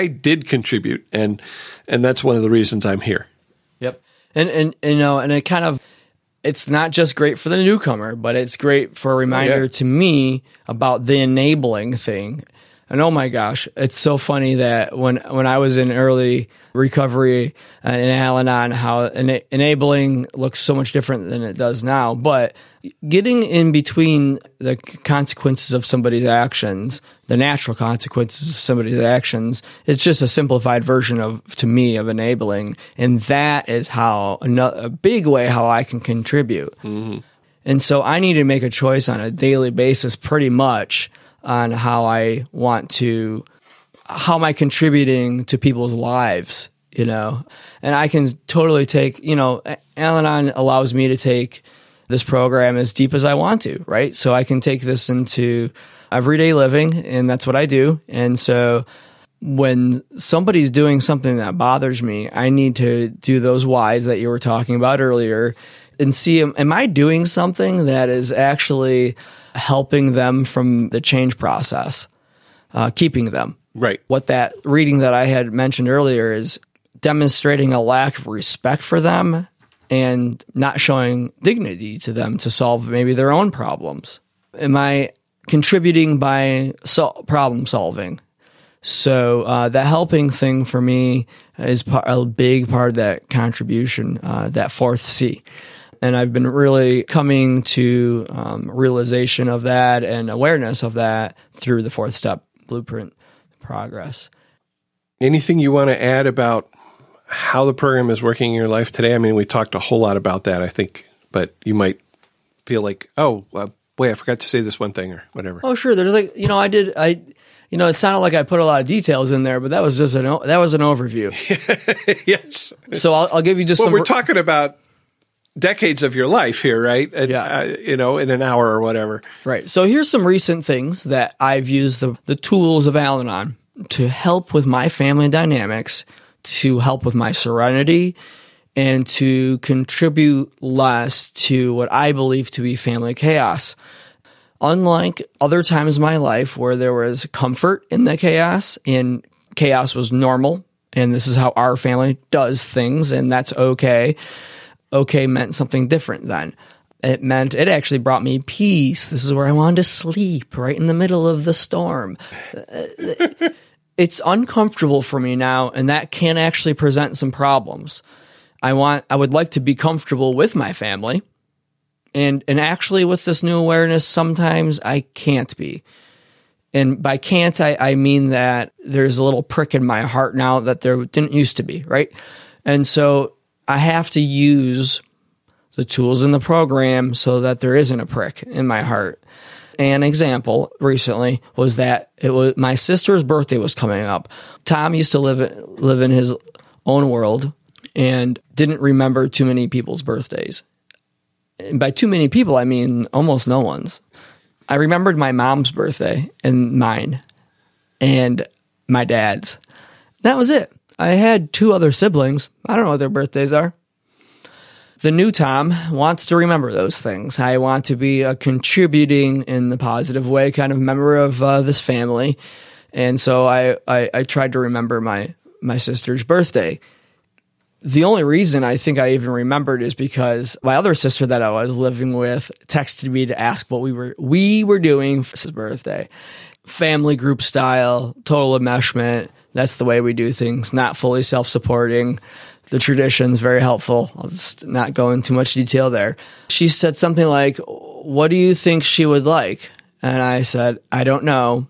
did contribute, and that's one of the reasons I'm here. Yep. And you know, and it kind of, it's not just great for the newcomer, but it's great for a reminder to me about the enabling thing. And oh my gosh, it's so funny that when I was in early recovery in Al-Anon, how enabling looks so much different than it does now. But getting in between the consequences of somebody's actions, the natural consequences of somebody's actions, it's just a simplified version to me of enabling. And that is how a big way how I can contribute. Mm-hmm. And so I need to make a choice on a daily basis pretty much on how am I contributing to people's lives, you know? And I can totally take, you know, Al-Anon allows me to take this program as deep as I want to, right? So I can take this into everyday living, and that's what I do. And so when somebody's doing something that bothers me, I need to do those whys that you were talking about earlier and see, am I doing something that is actually helping them from the change process, keeping them. Right. What that reading that I had mentioned earlier is demonstrating a lack of respect for them and not showing dignity to them to solve maybe their own problems. Am I contributing by problem solving? So the helping thing for me is a big part of that contribution, that fourth C. And I've been really coming to realization of that and awareness of that through the fourth step blueprint progress. Anything you want to add about how the program is working in your life today? I mean, we talked a whole lot about that, I think, but you might feel like, oh, wait, I forgot to say this one thing or whatever. Oh, sure. There's like, you know, it sounded like I put a lot of details in there, but that was just an overview. Yes. So I'll give you just some. Well, we're talking about decades of your life here, right? And, you know, in an hour or whatever. Right. So here's some recent things that I've used the tools of Al-Anon to help with my family dynamics, to help with my serenity, and to contribute less to what I believe to be family chaos. Unlike other times in my life where there was comfort in the chaos and chaos was normal, and this is how our family does things, and that's okay. Okay meant something different then. It meant it actually brought me peace. This is where I wanted to sleep, right in the middle of the storm. It's uncomfortable for me now, and that can actually present some problems. I would like to be comfortable with my family, and actually with this new awareness, sometimes I can't be. And by can't, I mean that there's a little prick in my heart now that there didn't used to be, right? And so I have to use the tools in the program so that there isn't a prick in my heart. An example recently was that it was my sister's birthday was coming up. Tom used to live in his own world and didn't remember too many people's birthdays. And by too many people, I mean almost no one's. I remembered my mom's birthday and mine and my dad's. That was it. I had two other siblings. I don't know what their birthdays are. The new Tom wants to remember those things. I want to be a contributing in the positive way kind of member of this family. And so I tried to remember my sister's birthday. The only reason I think I even remembered is because my other sister that I was living with texted me to ask what we were doing for his birthday. Family group style, total enmeshment. That's the way we do things, not fully self-supporting. The tradition's very helpful. I'll just not go into too much detail there. She said something like, "What do you think she would like?" And I said, "I don't know.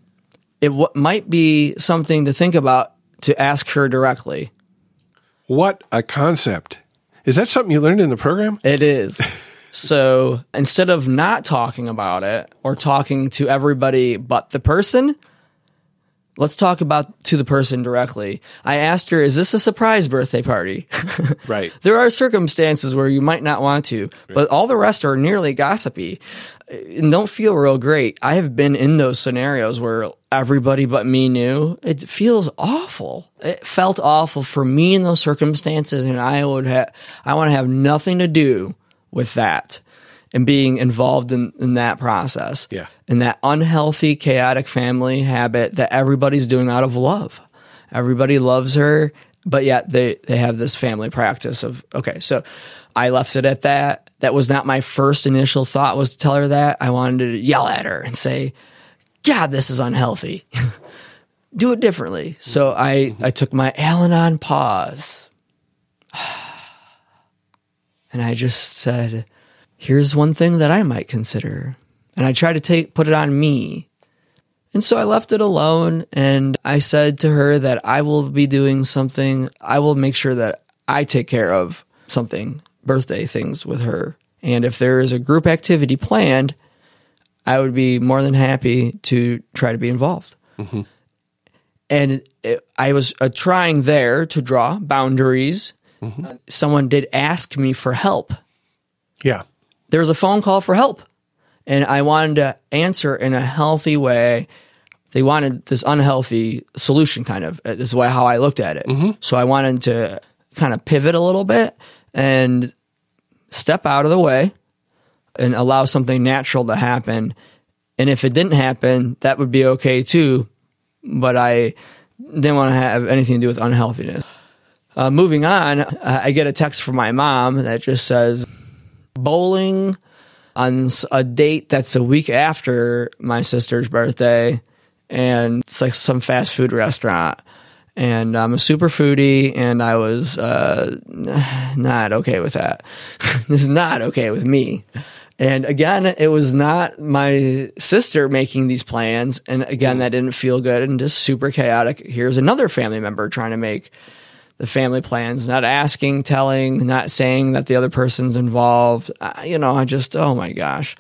Might be something to think about, to ask her directly." What a concept. Is that something you learned in the program? It is. So instead of not talking about it or talking to everybody but the person, let's talk about to the person directly. I asked her, is this a surprise birthday party? Right. There are circumstances where you might not want to, but all the rest are nearly gossipy and don't feel real great. I have been in those scenarios where everybody but me knew. It feels awful. It felt awful for me in those circumstances, and I want to have nothing to do with that and being involved in that process. Yeah. And that unhealthy, chaotic family habit that everybody's doing out of love. Everybody loves her, but yet they have this family practice of, okay, so I left it at that. That was not my first initial thought was to tell her that. I wanted to yell at her and say, God, this is unhealthy. Do it differently. So I took my Al-Anon pause. And I just said, here's one thing that I might consider. And I tried to put it on me. And so I left it alone, and I said to her that I will be doing something. I will make sure that I take care of something, birthday things with her. And if there is a group activity planned, I would be more than happy to try to be involved. Mm-hmm. And I was trying there to draw boundaries. Mm-hmm. Someone did ask me for help. Yeah. There was a phone call for help, and I wanted to answer in a healthy way. They wanted this unhealthy solution, kind of. This is how I looked at it. Mm-hmm. So I wanted to kind of pivot a little bit and step out of the way and allow something natural to happen. And if it didn't happen, that would be okay too, but I didn't want to have anything to do with unhealthiness. Moving on, I get a text from my mom that just says, bowling on a date that's a week after my sister's birthday, and it's like some fast food restaurant, and I'm a super foodie, and I was not okay with that. This is not okay with me. And again, it was not my sister making these plans, and again, that didn't feel good and just super chaotic. Here's another family member trying to make the family plans, not asking, telling, not saying that the other person's involved. I just, oh my gosh.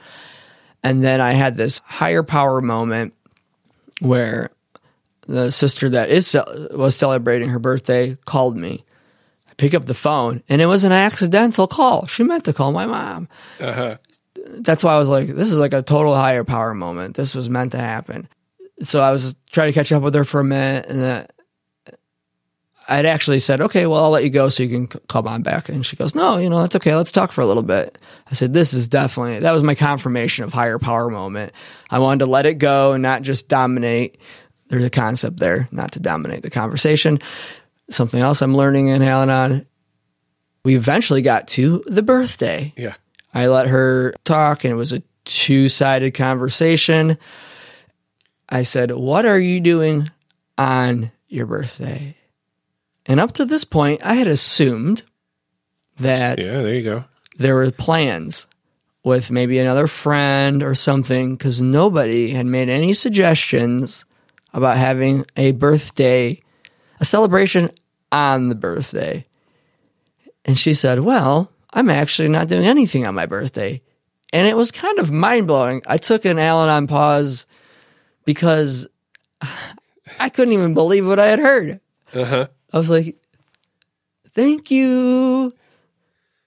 And then I had this higher power moment where the sister that was celebrating her birthday called me. I pick up the phone, and it was an accidental call. She meant to call my mom. Uh-huh. That's why I was like, this is like a total higher power moment. This was meant to happen. So I was trying to catch up with her for a minute, and then I'd actually said, okay, well, I'll let you go so you can come on back. And she goes, no, you know, that's okay. Let's talk for a little bit. I said, this is definitely, that was my confirmation of higher power moment. I wanted to let it go and not just dominate. There's a concept there, not to dominate the conversation. Something else I'm learning in Al-Anon. We eventually got to the birthday. Yeah. I let her talk, and it was a two-sided conversation. I said, what are you doing on your birthday? And up to this point, I had assumed that there were plans with maybe another friend or something, because nobody had made any suggestions about having a birthday, a celebration on the birthday. And she said, well, I'm actually not doing anything on my birthday. And it was kind of mind-blowing. I took an Al-Anon pause because I couldn't even believe what I had heard. Uh-huh. I was like, thank you.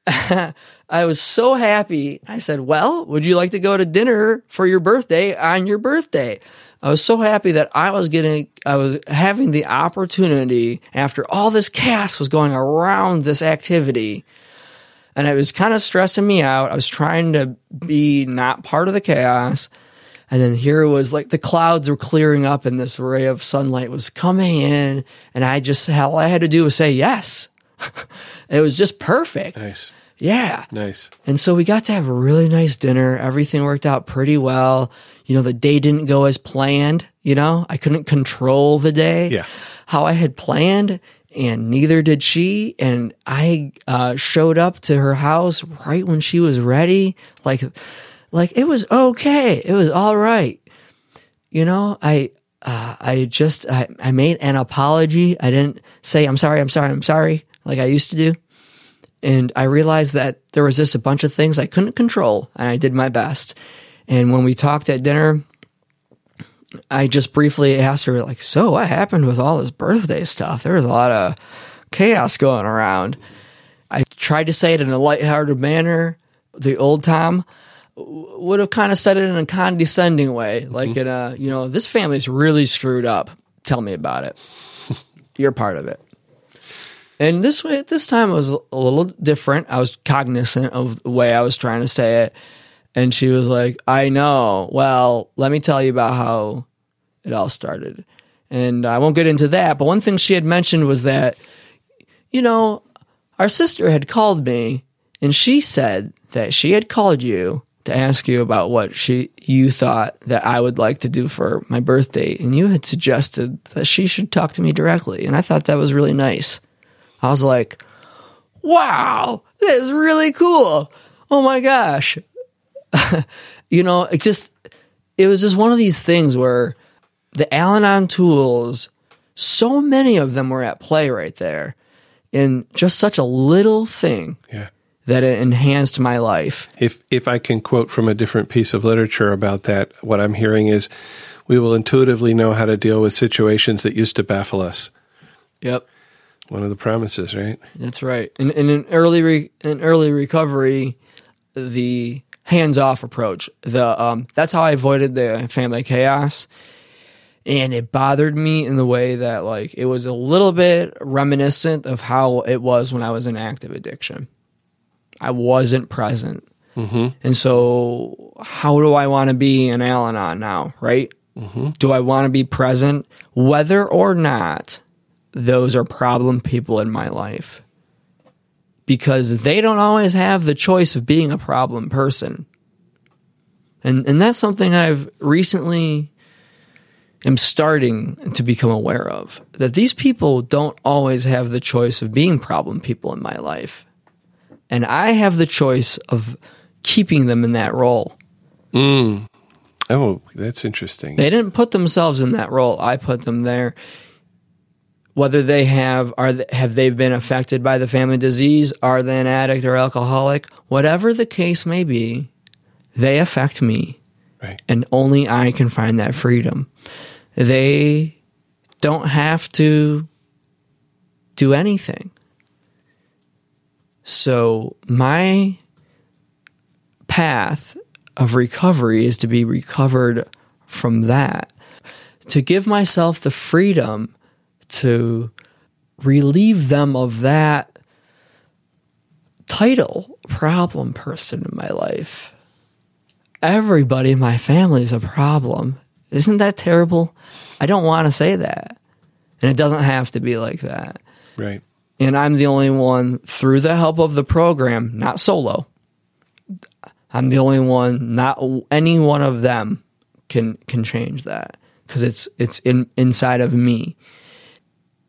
I was so happy. I said, well, would you like to go to dinner for your birthday on your birthday? I was so happy that I was having the opportunity after all this chaos was going around this activity. And it was kind of stressing me out. I was trying to be not part of the chaos. And then here was like the clouds were clearing up and this ray of sunlight was coming in. And I just, all I had to do was say yes. It was just perfect. Nice. Yeah. Nice. And so we got to have a really nice dinner. Everything worked out pretty well. You know, the day didn't go as planned. You know, I couldn't control the day. Yeah. How I had planned, and neither did she. And I showed up to her house right when she was ready. Like it was okay. It was all right. You know, I made an apology. I didn't say, I'm sorry, like I used to do. And I realized that there was just a bunch of things I couldn't control, and I did my best. And when we talked at dinner, I just briefly asked her, like, so what happened with all this birthday stuff? There was a lot of chaos going around. I tried to say it in a lighthearted manner. The old Tom would have kind of said it in a condescending way, like in a, you know, this family's really screwed up. Tell me about it. You're part of it. And this way, this time it was a little different. I was cognizant of the way I was trying to say it. And she was like, I know. Well, let me tell you about how it all started. And I won't get into that. But one thing she had mentioned was that, you know, our sister had called me, and she said that she had called you to ask you about what you thought that I would like to do for my birthday. And you had suggested that she should talk to me directly. And I thought that was really nice. I was like, wow, that is really cool. Oh my gosh. You know, it was just one of these things where the Al-Anon tools, so many of them were at play right there in just such a little thing. Yeah. That it enhanced my life. If I can quote from a different piece of literature about that, what I'm hearing is we will intuitively know how to deal with situations that used to baffle us. Yep. One of the promises, right? That's right. And in early recovery, the hands-off approach. That's how I avoided the family chaos. And it bothered me in the way that, like, it was a little bit reminiscent of how it was when I was in active addiction. I wasn't present. Mm-hmm. And so how do I want to be in Al-Anon now, right? Mm-hmm. Do I want to be present? Whether or not those are problem people in my life. Because they don't always have the choice of being a problem person. And that's something I've recently am starting to become aware of. That these people don't always have the choice of being problem people in my life. And I have the choice of keeping them in that role. Mm. Oh, that's interesting. They didn't put themselves in that role. I put them there. Whether they have they been affected by the family disease, are they an addict or alcoholic, whatever the case may be, they affect me. Right. And only I can find that freedom. They don't have to do anything. So my path of recovery is to be recovered from that, to give myself the freedom to relieve them of that title, problem person in my life. Everybody in my family is a problem. Isn't that terrible? I don't want to say that. And it doesn't have to be like that. Right. And I'm the only one, through the help of the program, not solo. I'm the only one, not any one of them can change that, because it's inside of me.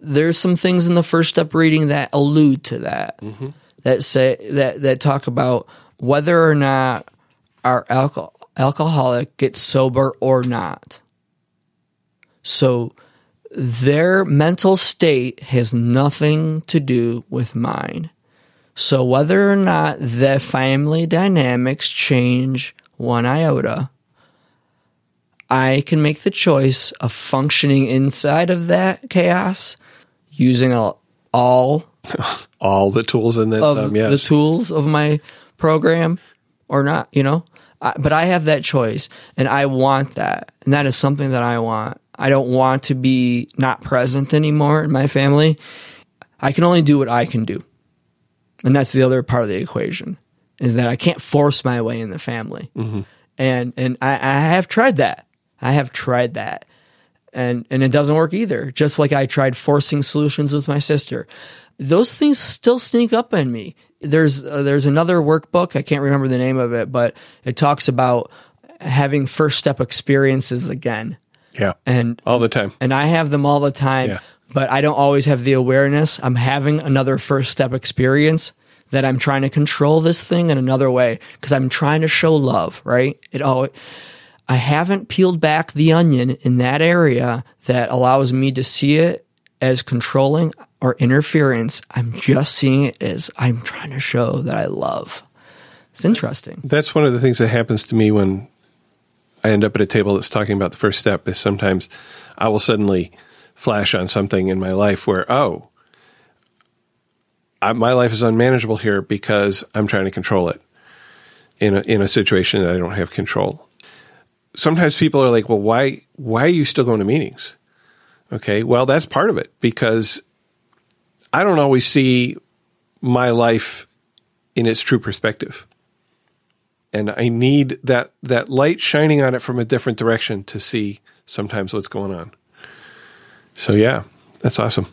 There's some things in the first step reading that allude to that, mm-hmm. that talk about whether or not our alcoholic gets sober or not. So their mental state has nothing to do with mine. So whether or not the family dynamics change one iota, I can make the choice of functioning inside of that chaos using all the tools in that time, yes. The tools of my program or not, you know? But I have that choice, and I want that. And that is something that I want. I don't want to be not present anymore in my family. I can only do what I can do. And that's the other part of the equation, is that I can't force my way in the family. Mm-hmm. And I have tried that. And it doesn't work either, just like I tried forcing solutions with my sister. Those things still sneak up on me. There's another workbook, I can't remember the name of it, but it talks about having first step experiences again. Yeah, and all the time. And I have them all the time, yeah. But I don't always have the awareness. I'm having another first step experience that I'm trying to control this thing in another way because I'm trying to show love, right? I haven't peeled back the onion in that area that allows me to see it as controlling or interference. I'm just seeing it as I'm trying to show that I love. It's interesting. That's one of the things that happens to me when I end up at a table that's talking about the first step, is sometimes I will suddenly flash on something in my life where, my life is unmanageable here because I'm trying to control it in a situation that I don't have control. Sometimes people are like, well, why are you still going to meetings? Okay, well, that's part of it, because I don't always see my life in its true perspective. And I need that light shining on it from a different direction to see sometimes what's going on. So yeah, that's awesome.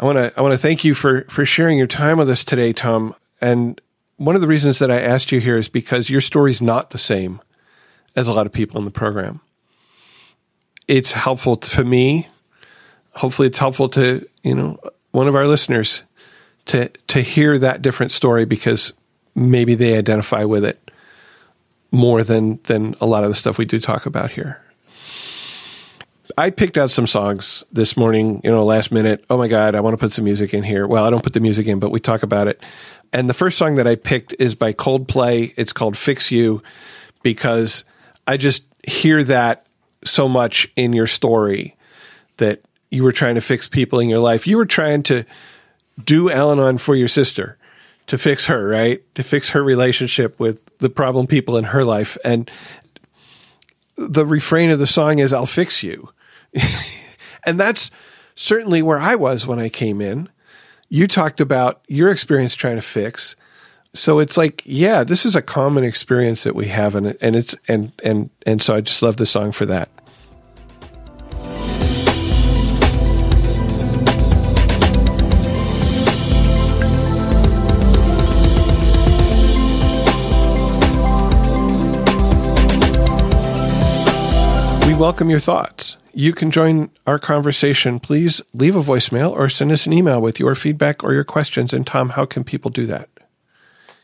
I want to thank you for sharing your time with us today, Tom. And one of the reasons that I asked you here is because your story's not the same as a lot of people in the program. It's helpful to me. Hopefully it's helpful to, one of our listeners to hear that different story, because maybe they identify with it more than a lot of the stuff we do talk about here. I picked out some songs this morning, last minute. Oh my God, I want to put some music in here. Well, I don't put the music in, but we talk about it. And the first song that I picked is by Coldplay. It's called Fix You, because I just hear that so much in your story, that you were trying to fix people in your life. You were trying to do Al-Anon for your sister, to fix her, right? To fix her relationship with the problem people in her life. And the refrain of the song is, I'll fix you. And that's certainly where I was when I came in. You talked about your experience trying to fix. So it's like, yeah, this is a common experience that we have. And so I just love the song for that. Welcome your thoughts. You can join our conversation. Please leave a voicemail or send us an email with your feedback or your questions. And Tom, how can people do that?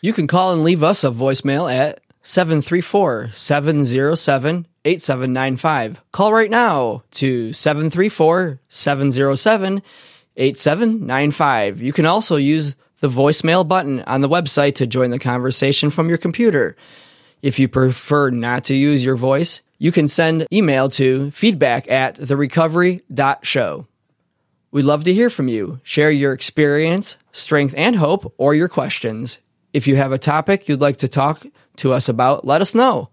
You can call and leave us a voicemail at 734-707-8795. Call right now to 734-707-8795. You can also use the voicemail button on the website to join the conversation from your computer. If you prefer not to use your voice, you can send email to feedback@therecovery.show. We'd love to hear from you. Share your experience, strength, and hope, or your questions. If you have a topic you'd like to talk to us about, let us know.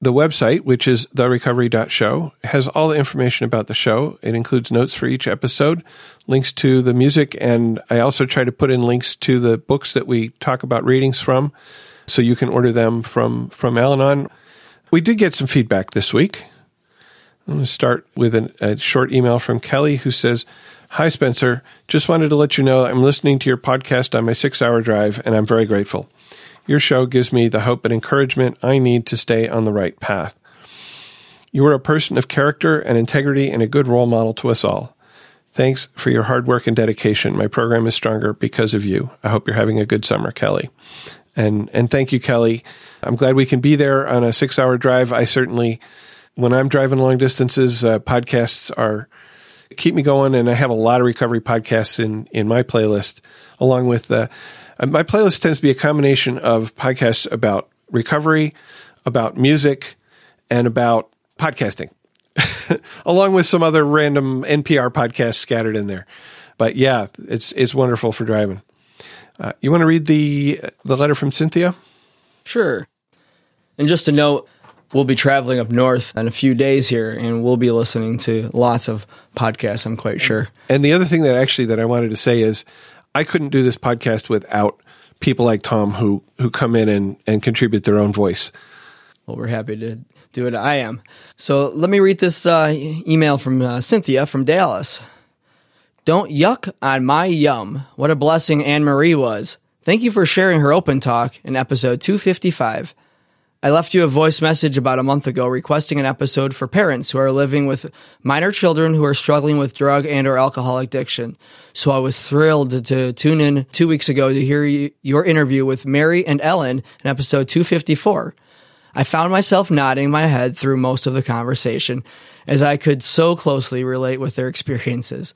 The website, which is therecovery.show, has all the information about the show. It includes notes for each episode, links to the music, and I also try to put in links to the books that we talk about readings from, so you can order them from Al-Anon. We did get some feedback this week. I'm going to start with a short email from Kelly, who says, "Hi, Spencer. Just wanted to let you know I'm listening to your podcast on my 6-hour drive, and I'm very grateful. Your show gives me the hope and encouragement I need to stay on the right path. You are a person of character and integrity and a good role model to us all. Thanks for your hard work and dedication. My program is stronger because of you. I hope you're having a good summer, Kelly." And thank you, Kelly. I'm glad we can be there on a 6-hour drive. I certainly, when I'm driving long distances, podcasts keep me going, and I have a lot of recovery podcasts in my playlist, along with my playlist tends to be a combination of podcasts about recovery, about music, and about podcasting, along with some other random NPR podcasts scattered in there. But yeah, it's wonderful for driving. You want to read the letter from Cynthia? Sure. And just to note, we'll be traveling up north in a few days here, and we'll be listening to lots of podcasts, I'm quite sure. And the other thing that I wanted to say is, I couldn't do this podcast without people like Tom who come in and contribute their own voice. Well, we're happy to do it. I am. So let me read this email from Cynthia from Dallas. "Don't yuck on my yum. What a blessing Anne-Marie was. Thank you for sharing her open talk in episode 255. I left you a voice message about a month ago requesting an episode for parents who are living with minor children who are struggling with drug and or alcohol addiction. So I was thrilled to tune in 2 weeks ago to hear your interview with Mary and Ellen in episode 254. I found myself nodding my head through most of the conversation, as I could so closely relate with their experiences.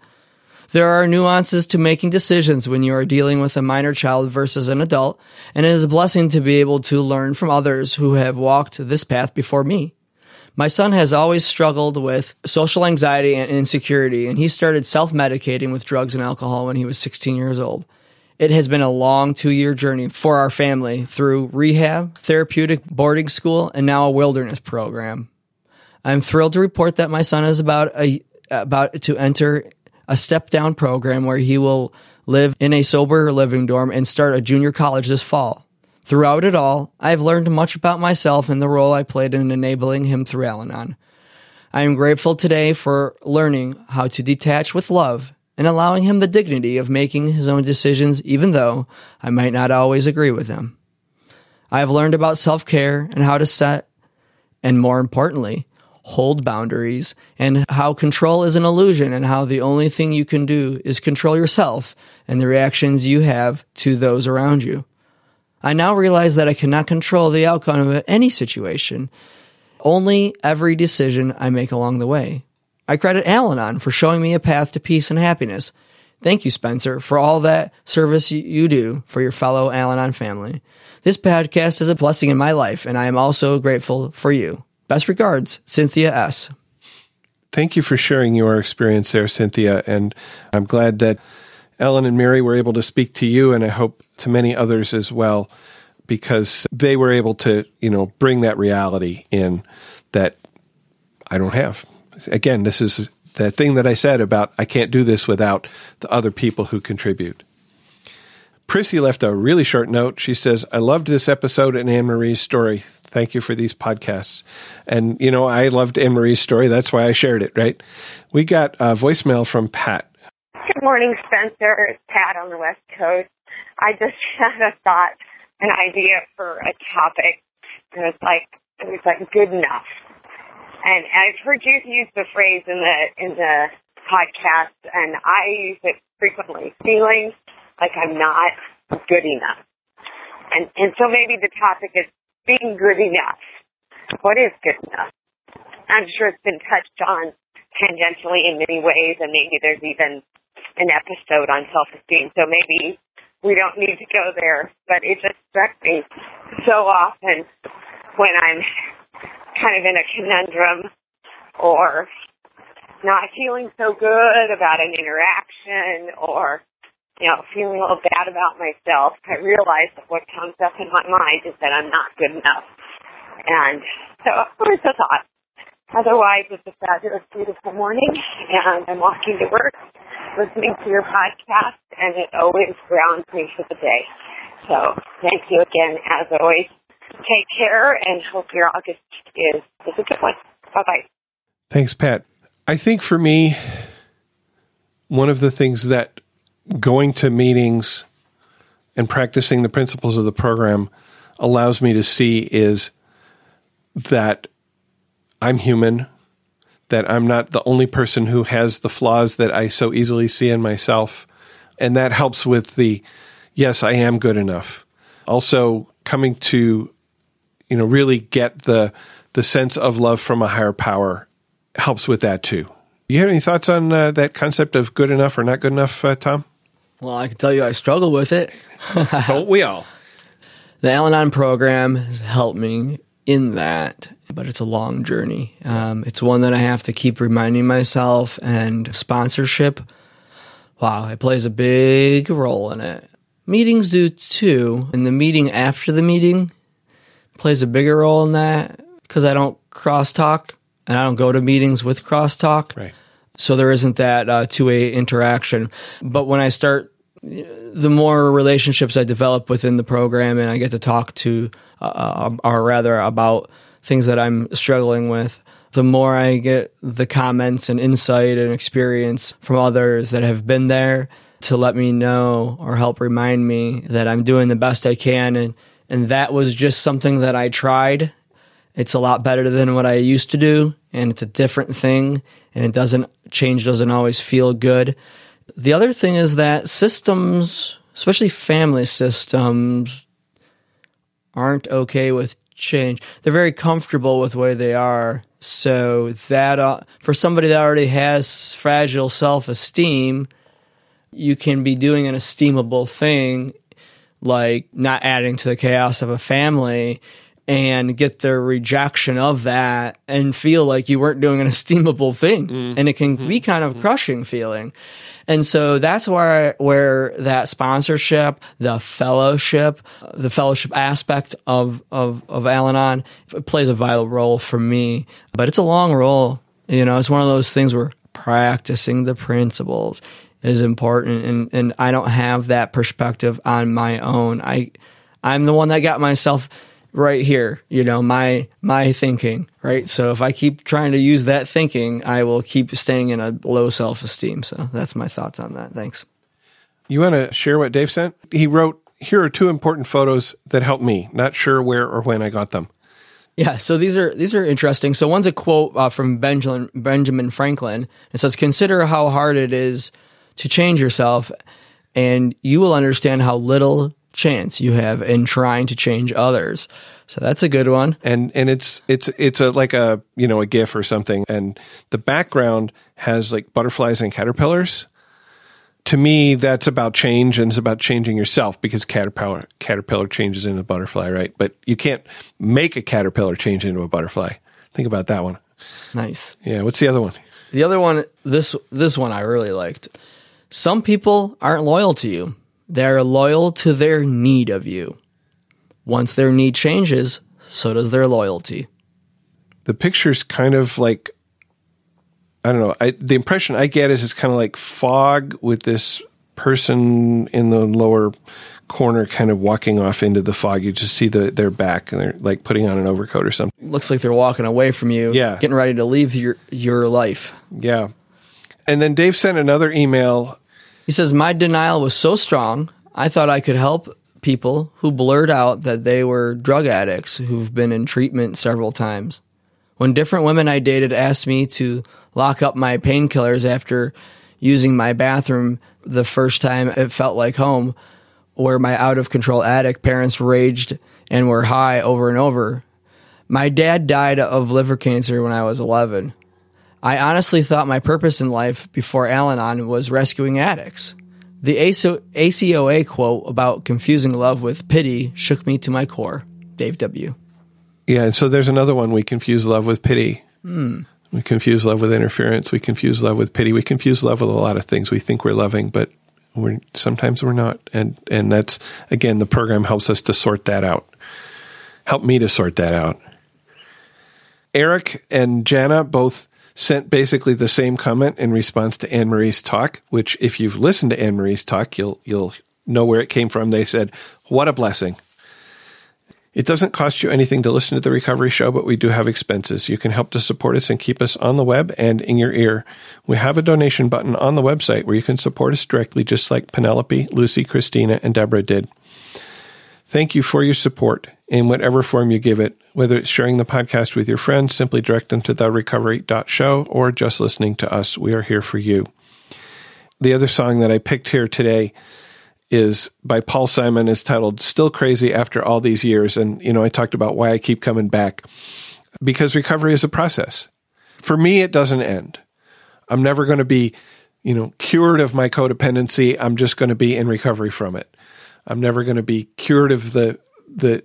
There are nuances to making decisions when you are dealing with a minor child versus an adult, and it is a blessing to be able to learn from others who have walked this path before me. My son has always struggled with social anxiety and insecurity, and he started self-medicating with drugs and alcohol when he was 16 years old. It has been a long 2-year journey for our family through rehab, therapeutic boarding school, and now a wilderness program. I'm thrilled to report that my son is about to enter a step-down program where he will live in a sober living dorm and start a junior college this fall. Throughout it all, I have learned much about myself and the role I played in enabling him through Al-Anon. I am grateful today for learning how to detach with love and allowing him the dignity of making his own decisions, even though I might not always agree with him. I have learned about self-care and how to set, and more importantly, hold boundaries, and how control is an illusion, and how the only thing you can do is control yourself and the reactions you have to those around you. I now realize that I cannot control the outcome of any situation, only every decision I make along the way. I credit Al-Anon for showing me a path to peace and happiness. Thank you, Spencer, for all that service you do for your fellow Al-Anon family. This podcast is a blessing in my life, and I am also grateful for you. Best regards, Cynthia S." Thank you for sharing your experience there, Cynthia. And I'm glad that Ellen and Mary were able to speak to you, and I hope to many others as well, because they were able to, bring that reality in that I don't have. Again, this is that thing that I said about I can't do this without the other people who contribute. Prissy left a really short note. She says, "I loved this episode and Anne-Marie's story. Thank you for these podcasts." And, I loved Anne-Marie's story. That's why I shared it, right? We got a voicemail from Pat. "Good morning, Spencer. It's Pat on the West Coast. I just had a thought, an idea for a topic, and it was like good enough. And I've heard you use the phrase in the podcast, and I use it frequently, feeling like I'm not good enough. And so maybe the topic is being good enough. What is good enough? I'm sure it's been touched on tangentially in many ways, and maybe there's even an episode on self-esteem, so maybe we don't need to go there, but it just struck me so often when I'm kind of in a conundrum or not feeling so good about an interaction or feeling a little bad about myself, I realize that what comes up in my mind is that I'm not good enough. And So it was so hot. Otherwise, it's a fabulous, beautiful morning, and I'm walking to work, listening to your podcast, and it always grounds me for the day. So thank you again, as always. Take care, and hope your August is a good one. Bye-bye. Thanks, Pat. I think for me, one of the things that going to meetings and practicing the principles of the program allows me to see is that I'm human, that I'm not the only person who has the flaws that I so easily see in myself. And that helps with the, yes, I am good enough. Also coming to, really get the sense of love from a higher power helps with that too. You have any thoughts on that concept of good enough or not good enough, Tom? Well, I can tell you I struggle with it. Don't we all? The Al-Anon program has helped me in that, but it's a long journey. It's one that I have to keep reminding myself, and sponsorship, wow, it plays a big role in it. Meetings do too, and the meeting after the meeting plays a bigger role in that because I don't crosstalk, and I don't go to meetings with crosstalk. Right. So there isn't that two-way interaction. But when I start, the more relationships I develop within the program, and I get to talk to, about things that I'm struggling with, the more I get the comments and insight and experience from others that have been there to let me know or help remind me that I'm doing the best I can. And that was just something that I tried. It's a lot better than what I used to do, and it's a different thing, and change doesn't always feel good. The other thing is that systems, especially family systems, aren't okay with change. They're very comfortable with where they are. So that for somebody that already has fragile self-esteem, you can be doing an esteemable thing, like not adding to the chaos of a family, and get their rejection of that and feel like you weren't doing an esteemable thing. Mm-hmm. And it can be kind of crushing feeling. And so that's where that sponsorship, the fellowship aspect of Al-Anon plays a vital role for me. But it's a long role. It's one of those things where practicing the principles is important. And I don't have that perspective on my own. I'm the one that got myself right here, my thinking, right? So if I keep trying to use that thinking, I will keep staying in a low self-esteem. So that's my thoughts on that. Thanks. You want to share what Dave sent? He wrote, here are two important photos that helped me. Not sure where or when I got them. Yeah, so these are interesting. So one's a quote from Benjamin Franklin. It says, consider how hard it is to change yourself, and you will understand how little chance you have in trying to change others. So that's a good one. And it's a, like a, a GIF or something. And the background has like butterflies and caterpillars. To me, that's about change, and it's about changing yourself, because caterpillar changes into a butterfly, right? But you can't make a caterpillar change into a butterfly. Think about that one. Nice. Yeah. What's the other one? The other one, this one I really liked. Some people aren't loyal to you. They're loyal to their need of you. Once their need changes, so does their loyalty. The picture's kind of like, I don't know, the impression I get is it's kind of like fog with this person in the lower corner kind of walking off into the fog. You just see their back, and they're like putting on an overcoat or something. Looks like they're walking away from you, yeah, getting ready to leave your life. Yeah. And then Dave sent another email. He says, my denial was so strong, I thought I could help people who blurt out that they were drug addicts who've been in treatment several times. When different women I dated asked me to lock up my painkillers after using my bathroom the first time, it felt like home, where my out-of-control addict parents raged and were high over and over. My dad died of liver cancer when I was 11. I honestly thought my purpose in life before Al-Anon was rescuing addicts. The ACOA quote about confusing love with pity shook me to my core. Dave W. Yeah, and so there's another one. We confuse love with pity. Mm. We confuse love with interference. We confuse love with pity. We confuse love with a lot of things. We think we're loving, but sometimes we're not. And that's, again, the program helps us to sort that out. Help me to sort that out. Eric and Jana both sent basically the same comment in response to Anne-Marie's talk, which if you've listened to Anne-Marie's talk, you'll know where it came from. They said, what a blessing. It doesn't cost you anything to listen to The Recovery Show, but we do have expenses. You can help to support us and keep us on the web and in your ear. We have a donation button on the website where you can support us directly, just like Penelope, Lucy, Christina, and Deborah did. Thank you for your support in whatever form you give it, whether it's sharing the podcast with your friends, simply direct them to therecovery.show, or just listening to us. We are here for you. The other song that I picked here today is by Paul Simon, is titled Still Crazy After All These Years. And, you know, I talked about why I keep coming back, because recovery is a process. For me, it doesn't end. I'm never going to be, you know, cured of my codependency. I'm just going to be in recovery from it. I'm never going to be cured of the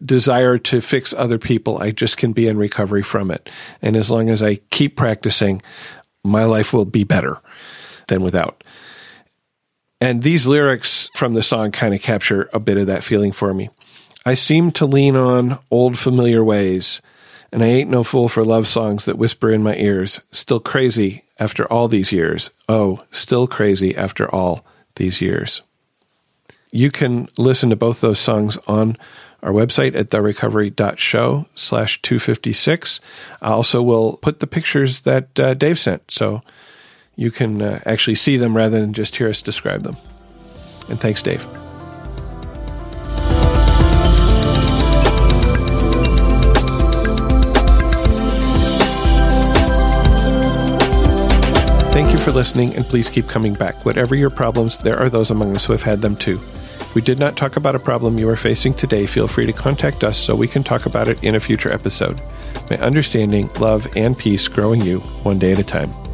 desire to fix other people. I just can be in recovery from it. And as long as I keep practicing, my life will be better than without. And these lyrics from the song kind of capture a bit of that feeling for me. I seem to lean on old familiar ways, and I ain't no fool for love songs that whisper in my ears. Still crazy after all these years. Oh, still crazy after all these years. You can listen to both those songs on our website at therecovery.show/256. I also will put the pictures that Dave sent, so you can actually see them rather than just hear us describe them. And thanks, Dave. Thank you for listening, and please keep coming back. Whatever your problems, there are those among us who have had them too. If we did not talk about a problem you are facing today, feel free to contact us so we can talk about it in a future episode. May understanding, love, and peace grow in you one day at a time.